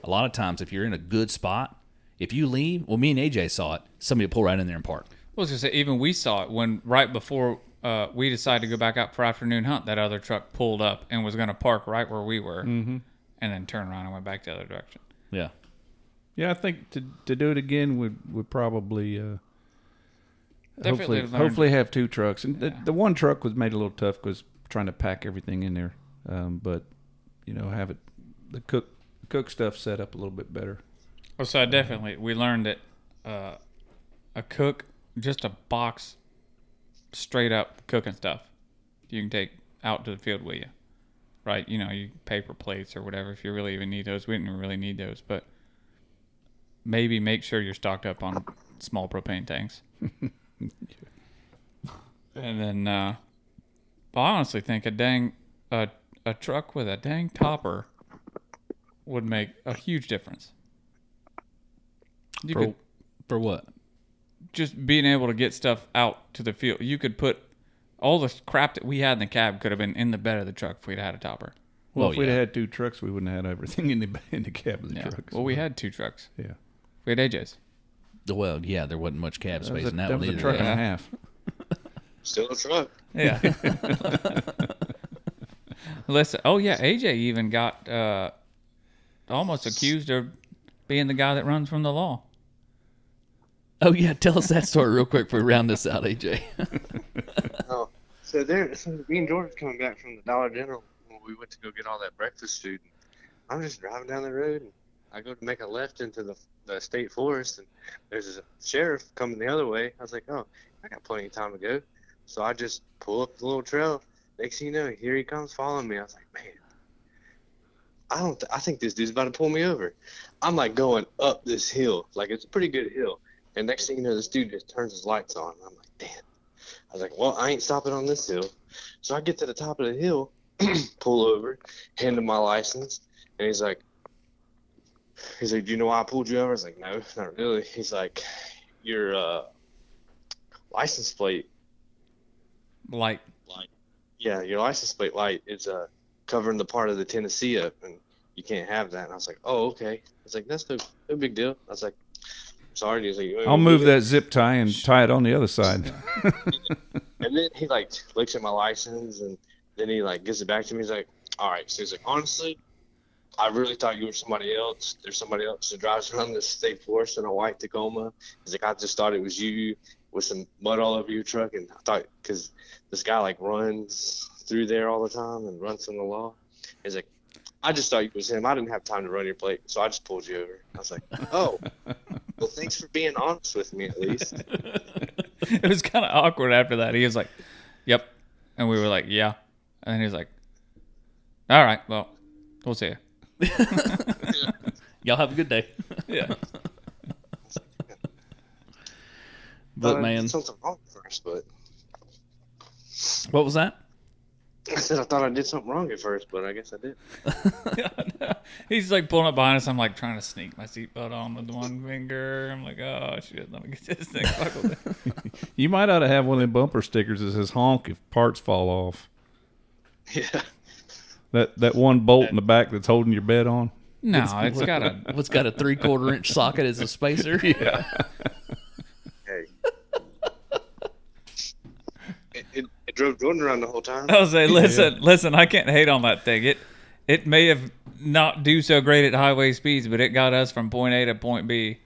a lot of times if you're in a good spot, if you leave, well, me and A J saw it, somebody will pull right in there and park. I was going to say, even we saw it when right before uh, we decided to go back out for afternoon hunt, that other truck pulled up and was going to park right where we were mm-hmm. and then turned around and went back the other direction. Yeah. Yeah, I think to to do it again would, would probably uh, hopefully, hopefully have two trucks. And yeah. the, the one truck was made a little tough because trying to pack everything in there. Um, but, you know, have it the cook cook stuff set up a little bit better. Oh, so I definitely, we learned that uh, a cook, just a box, straight up cooking stuff, you can take out to the field with you, right? You know, you paper plates or whatever if you really even need those. We didn't really need those, but maybe make sure you're stocked up on small propane tanks. And then uh, I honestly think a dang a, a truck with a dang topper would make a huge difference. You for, could, for what? Just being able to get stuff out to the field. You could put all the crap that we had in the cab could have been in the bed of the truck if we'd had a topper. Well, well if yeah. we'd had two trucks, we wouldn't have had everything in the in the cab of the yeah. truck. Well, we had two trucks. Yeah. We had A J's. Well, yeah, there wasn't much cab space in that one either. That was a, that was a truck yeah. and a half. Still a truck. Yeah. Listen, oh, yeah, A J even got uh, almost accused of being the guy that runs from the law. Oh, yeah, tell us that story real quick before we round this out, A J. oh, so, there, so me and George coming back from the Dollar General when we went to go get all that breakfast food. And I'm just driving down the road, and I go to make a left into the, the state forest, and there's a sheriff coming the other way. I was like, oh, I got plenty of time to go. So I just pull up the little trail. Next thing you know, here he comes following me. I was like, man, I don't. Th- I think this dude's about to pull me over. I'm like going up this hill. Like, it's a pretty good hill. And next thing you know, this dude just turns his lights on. I'm like, damn. I was like, well, I ain't stopping on this hill. So I get to the top of the hill, pull over, hand him my license. And he's like, he's like, do you know why I pulled you over? I was like, no, not really. He's like, your uh, license plate. Light. Light. Yeah, your license plate light is uh, covering the part of the Tennessee up, and you can't have that. And I was like, oh, okay. It's like, that's no, no big deal. I was like, sorry. He's like, wait, I'll wait, move wait. that zip tie and tie it on the other side. And then he, like, looks at my license, and then he, like, gives it back to me. He's like, all right. So he's like, honestly, I really thought you were somebody else. There's somebody else that drives around the state forest in a white Tacoma. He's like, I just thought it was you with some mud all over your truck. And I thought, because this guy, like, runs through there all the time and runs from the law. He's like, I just thought you was him. I didn't have time to run your plate, so I just pulled you over. I was like, oh, well, thanks for being honest with me at least. It was kind of awkward after that. He was like, yep. And we were like, yeah. And then he was like, all right, well, we'll see you. Yeah. Y'all have a good day. Yeah. But man, something wrong first. But what was that? I said I thought I did something wrong at first, but I guess I did. Yeah, no. He's like pulling up behind us. I'm like trying to sneak my seatbelt on with one finger. I'm like, oh shit, let me get this thing buckled in. You might ought to have one of them bumper stickers that says "honk if parts fall off." Yeah. That that one bolt in the back that's holding your bed on? No, it's, it's got a what's got a three quarter inch socket as a spacer. Yeah. Hey. It, it, it drove Jordan around the whole time. I was like, listen, yeah. listen, I can't hate on that thing. It it may have not do so great at highway speeds, but it got us from point A to point B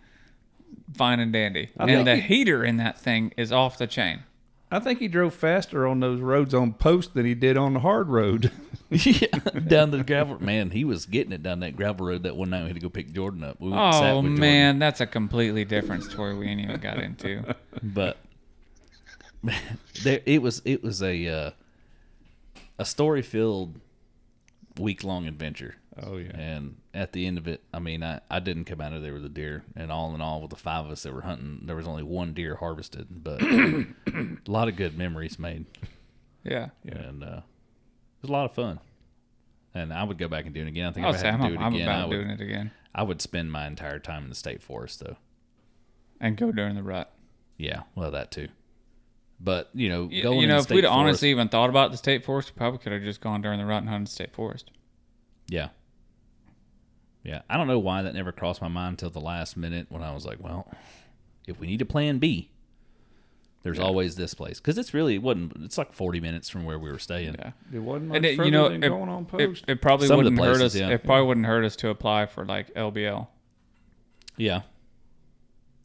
fine and dandy. I and the he, heater in that thing is off the chain. I think he drove faster on those roads on post than he did on the hard road. Yeah, down the gravel. Man, he was getting it down that gravel road that one night we had to go pick Jordan up. We went oh, sat with man, that's a completely different story we ain't even got into. But man, there, it was it was a, uh, a story-filled, week-long adventure. Oh, yeah. And at the end of it, I mean, I, I didn't come out of there with a deer. And all in all, with the five of us that were hunting, there was only one deer harvested. But a lot of good memories made. Yeah. yeah. And uh, it was a lot of fun. And I would go back and do it again. I think I'll if I had to do it I'm again, about I would, doing it again. I would spend my entire time in the state forest, though. And go during the rut. Yeah, well, that too. But, you know, going you, you know, if we'd forest, honestly even thought about the state forest, we probably could have just gone during the rut and hunted the state forest. Yeah. Yeah, I don't know why that never crossed my mind until the last minute when I was like, well, if we need a plan B, there's yeah. always this place. Because it's really, it wasn't, it's like forty minutes from where we were staying. Yeah. It wasn't much it, further you know, than it, going on post. It, it probably Some wouldn't places, hurt us. Yeah. It probably yeah. wouldn't hurt us to apply for like L B L. Yeah.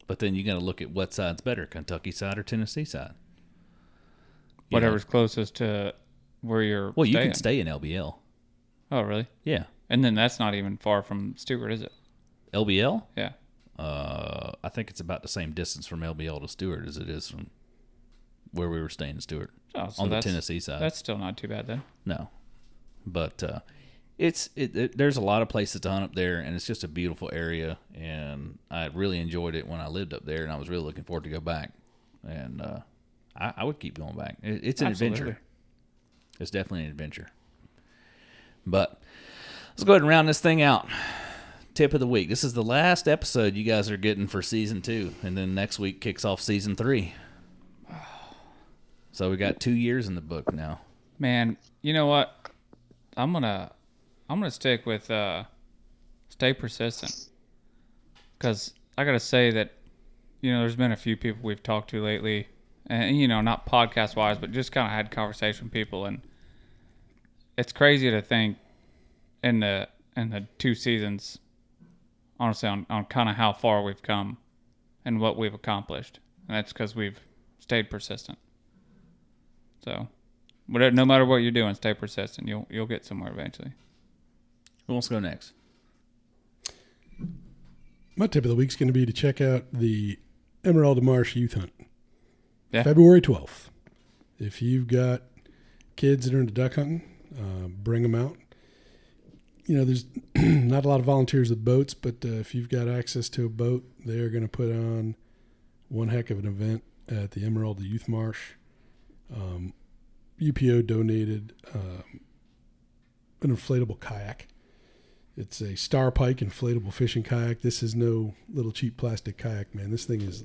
But then you got to look at what side's better, Kentucky side or Tennessee side. You Whatever's know. closest to where you're Well, staying. You can stay in L B L. Oh, really? Yeah. And then that's not even far from Stewart, is it? L B L? Yeah. Uh, I think it's about the same distance from L B L to Stewart as it is from where we were staying in Stewart. Oh, so on the Tennessee side. That's still not too bad then. No. But uh, it's it, it, there's a lot of places to hunt up there, and it's just a beautiful area. And I really enjoyed it when I lived up there, and I was really looking forward to go back. And uh, I, I would keep going back. It, it's an Absolutely. adventure. It's definitely an adventure. But let's go ahead and round this thing out. Tip of the week. This is the last episode you guys are getting for season two, and then next week kicks off season three. So we got two years in the book now. Man, you know what? I'm gonna, I'm gonna stick with uh, stay persistent, because I gotta say that, you know, there's been a few people we've talked to lately, and you know, not podcast wise, but just kind of had conversation with people, and it's crazy to think in the in the two seasons, honestly, on, on kind of how far we've come and what we've accomplished. And that's because we've stayed persistent. So, whatever, no matter what you're doing, stay persistent. You'll you'll get somewhere eventually. Who wants to go next? My tip of the week's going to be to check out the Emerald Marsh Youth Hunt. Yeah. February twelfth. If you've got kids that are into duck hunting, uh, bring them out. You know, there's not a lot of volunteers with boats, but uh, if you've got access to a boat, they're going to put on one heck of an event at the Emerald Youth Marsh. Um, U P O donated um, an inflatable kayak. It's a Star Pike inflatable fishing kayak. This is no little cheap plastic kayak, man. This thing is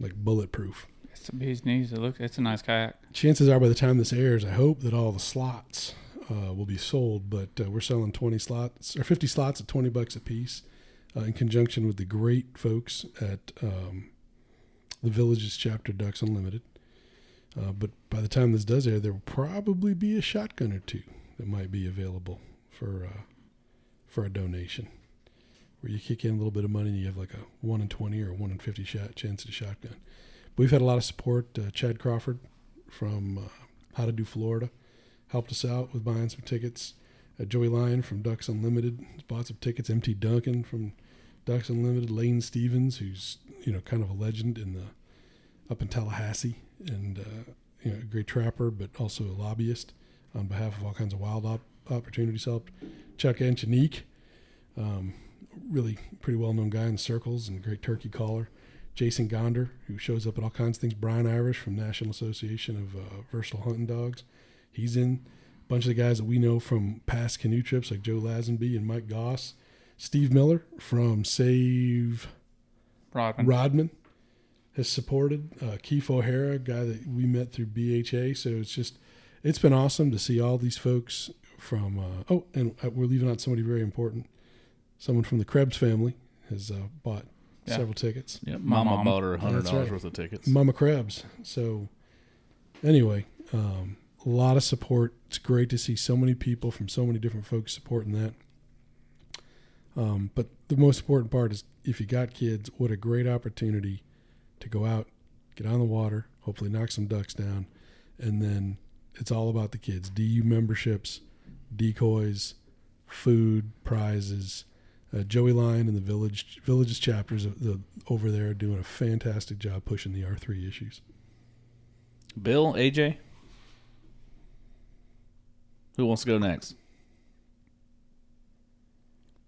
like bulletproof. It's a bee's knees. It looks, it's a nice kayak. Chances are by the time this airs, I hope that all the slots Uh, will be sold, but uh, we're selling twenty slots or fifty slots at twenty bucks a piece uh, in conjunction with the great folks at um, the Villages Chapter Ducks Unlimited. Uh, but by the time this does air, there will probably be a shotgun or two that might be available for uh, for a donation, where you kick in a little bit of money and you have like a one in twenty or a one in fifty shot chance at a shotgun. But we've had a lot of support. Uh, Chad Crawford from uh, How to Do Florida helped us out with buying some tickets. Uh, Joey Lyon from Ducks Unlimited bought some tickets. M T Duncan from Ducks Unlimited. Lane Stevens, who's, you know, kind of a legend in the up in Tallahassee, and uh, you know, a great trapper, but also a lobbyist on behalf of all kinds of wild op- opportunities. Helped Chuck Anchonique, um, really pretty well known guy in circles and a great turkey caller. Jason Gonder, who shows up at all kinds of things. Brian Irish from National Association of uh, Versatile Hunting Dogs. He's in a bunch of the guys that we know from past canoe trips, like Joe Lazenby and Mike Goss. Steve Miller from Save Rodman, Rodman has supported. Uh, Keith O'Hara, a guy that we met through B H A. So it's just, it's been awesome to see all these folks from, uh, oh, and we're leaving out somebody very important. Someone from the Krebs family has uh, bought yeah. several tickets. Yeah, Mama, Mama bought her one hundred dollars right. worth of tickets. Mama Krebs. So anyway, um, a lot of support. It's great to see so many people from so many different folks supporting that. Um, but the most important part is, if you got kids, what a great opportunity to go out, get on the water, hopefully knock some ducks down, and then it's all about the kids. D U memberships, decoys, food, prizes. Uh, Joey Lyon and the Village Villages chapters of the, over there are doing a fantastic job pushing the R three issues. Bill, A J? Who wants to go next?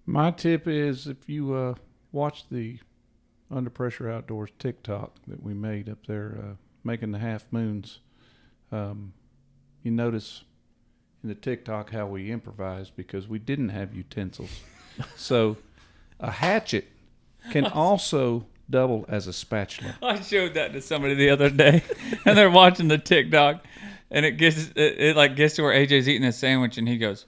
My tip is, if you uh, watch the Under Pressure Outdoors TikTok that we made up there, uh, making the half moons, um, you notice in the TikTok how we improvised, because we didn't have utensils. So a hatchet can also double as a spatula. I showed that to somebody the other day, and they're watching the TikTok. And it gets it, it like gets to where A J's eating a sandwich, and he goes,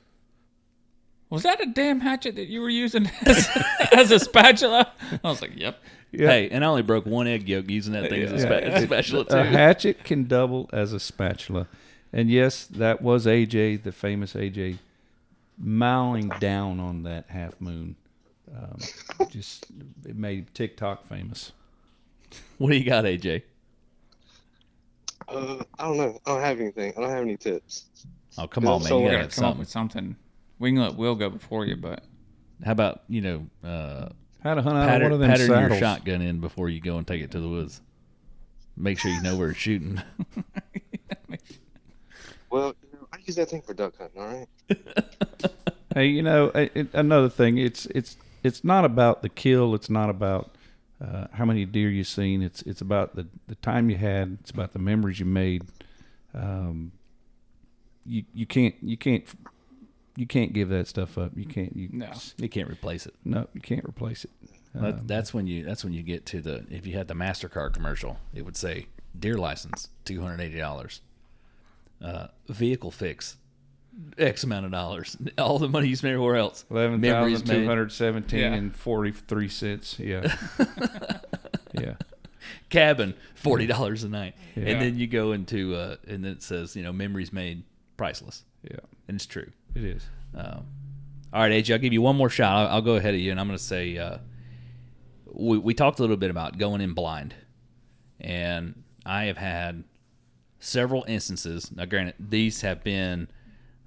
"Was that a damn hatchet that you were using as, as a spatula?" I was like, "Yep." Yeah. Hey, and I only broke one egg yolk using that thing yeah. as a spa- yeah. spatula too. A hatchet can double as a spatula, and yes, that was A J, the famous A J, mowing down on that half moon. Um, just it made TikTok famous. What do you got, A J? Uh, I don't know. I don't have anything. I don't have any tips. Oh, come on, man. So you gotta come something. up with something. We can let Will go before you, but how about, you know, uh, how to hunt out pattern, one of them pattern saddles. Your shotgun in before you go and take it to the woods. Make sure you know where it's shooting. Well, I use that thing for duck hunting, all right? Hey, you know, it, another thing, it's it's it's not about the kill. It's not about uh, how many deer you've seen. It's it's about the, the time you had. It's about the memories you made. Um, you you can't you can't you can't give that stuff up. You can't. You, no, you can't replace it. No, you can't replace it. Um, that's when you. That's when you get to the. If you had the MasterCard commercial, it would say deer license two hundred eighty dollars, uh, vehicle fix. X amount of dollars. All the money you spent everywhere else. Eleven thousand two hundred seventeen yeah. and forty-three cents. Yeah, yeah. Cabin forty dollars a night, yeah. and then you go into uh, and then it says, you know, memories made priceless. Yeah, and it's true. It is. Um, all right, A J, I'll give you one more shot. I'll, I'll go ahead of you, and I'm going to say uh, we we talked a little bit about going in blind, and I have had several instances. Now, granted, these have been.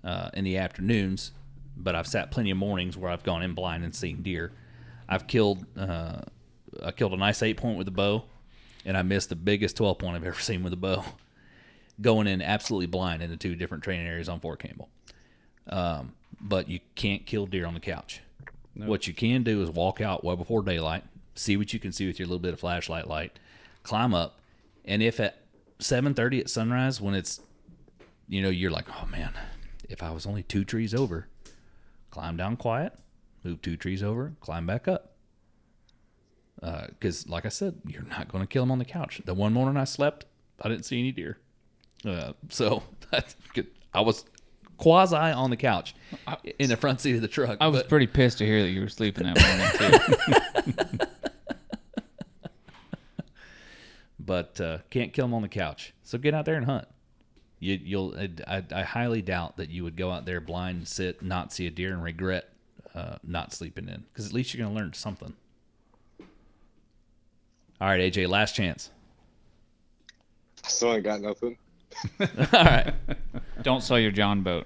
Uh, in the afternoons, but I've sat plenty of mornings where I've gone in blind and seen deer. I've killed uh, I killed a nice eight point with a bow, and I missed the biggest twelve point I've ever seen with a bow, going in absolutely blind into two different training areas on Fort Campbell. Um, but you can't kill deer on the couch. Nope. What you can do is walk out well before daylight, see what you can see with your little bit of flashlight light, climb up, and if at seven thirty at sunrise when it's, you know, you're like, oh, man, if I was only two trees over, climb down quiet, move two trees over, climb back up. Because, uh, like I said, you're not going to kill them on the couch. The one morning I slept, I didn't see any deer. Uh, so I was quasi on the couch in the front seat of the truck. I was but, pretty pissed to hear that you were sleeping that morning, too. But uh, can't kill them on the couch. So get out there and hunt. You, you'll, I, I highly doubt that you would go out there blind, sit, not see a deer, and regret uh, not sleeping in. Because at least you're going to learn something. All right, A J, last chance. I still ain't got nothing. All right. Don't sell your John boat.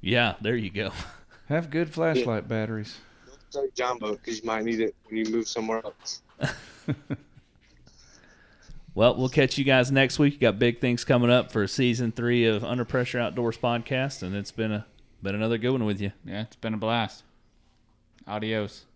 Yeah, there you go. Have good flashlight yeah. batteries. Don't sell your John boat because you might need it when you move somewhere else. Well, we'll catch you guys next week. You got big things coming up for season three of Under Pressure Outdoors Podcast, and it's been a been another good one with you. Yeah, it's been a blast. Adios.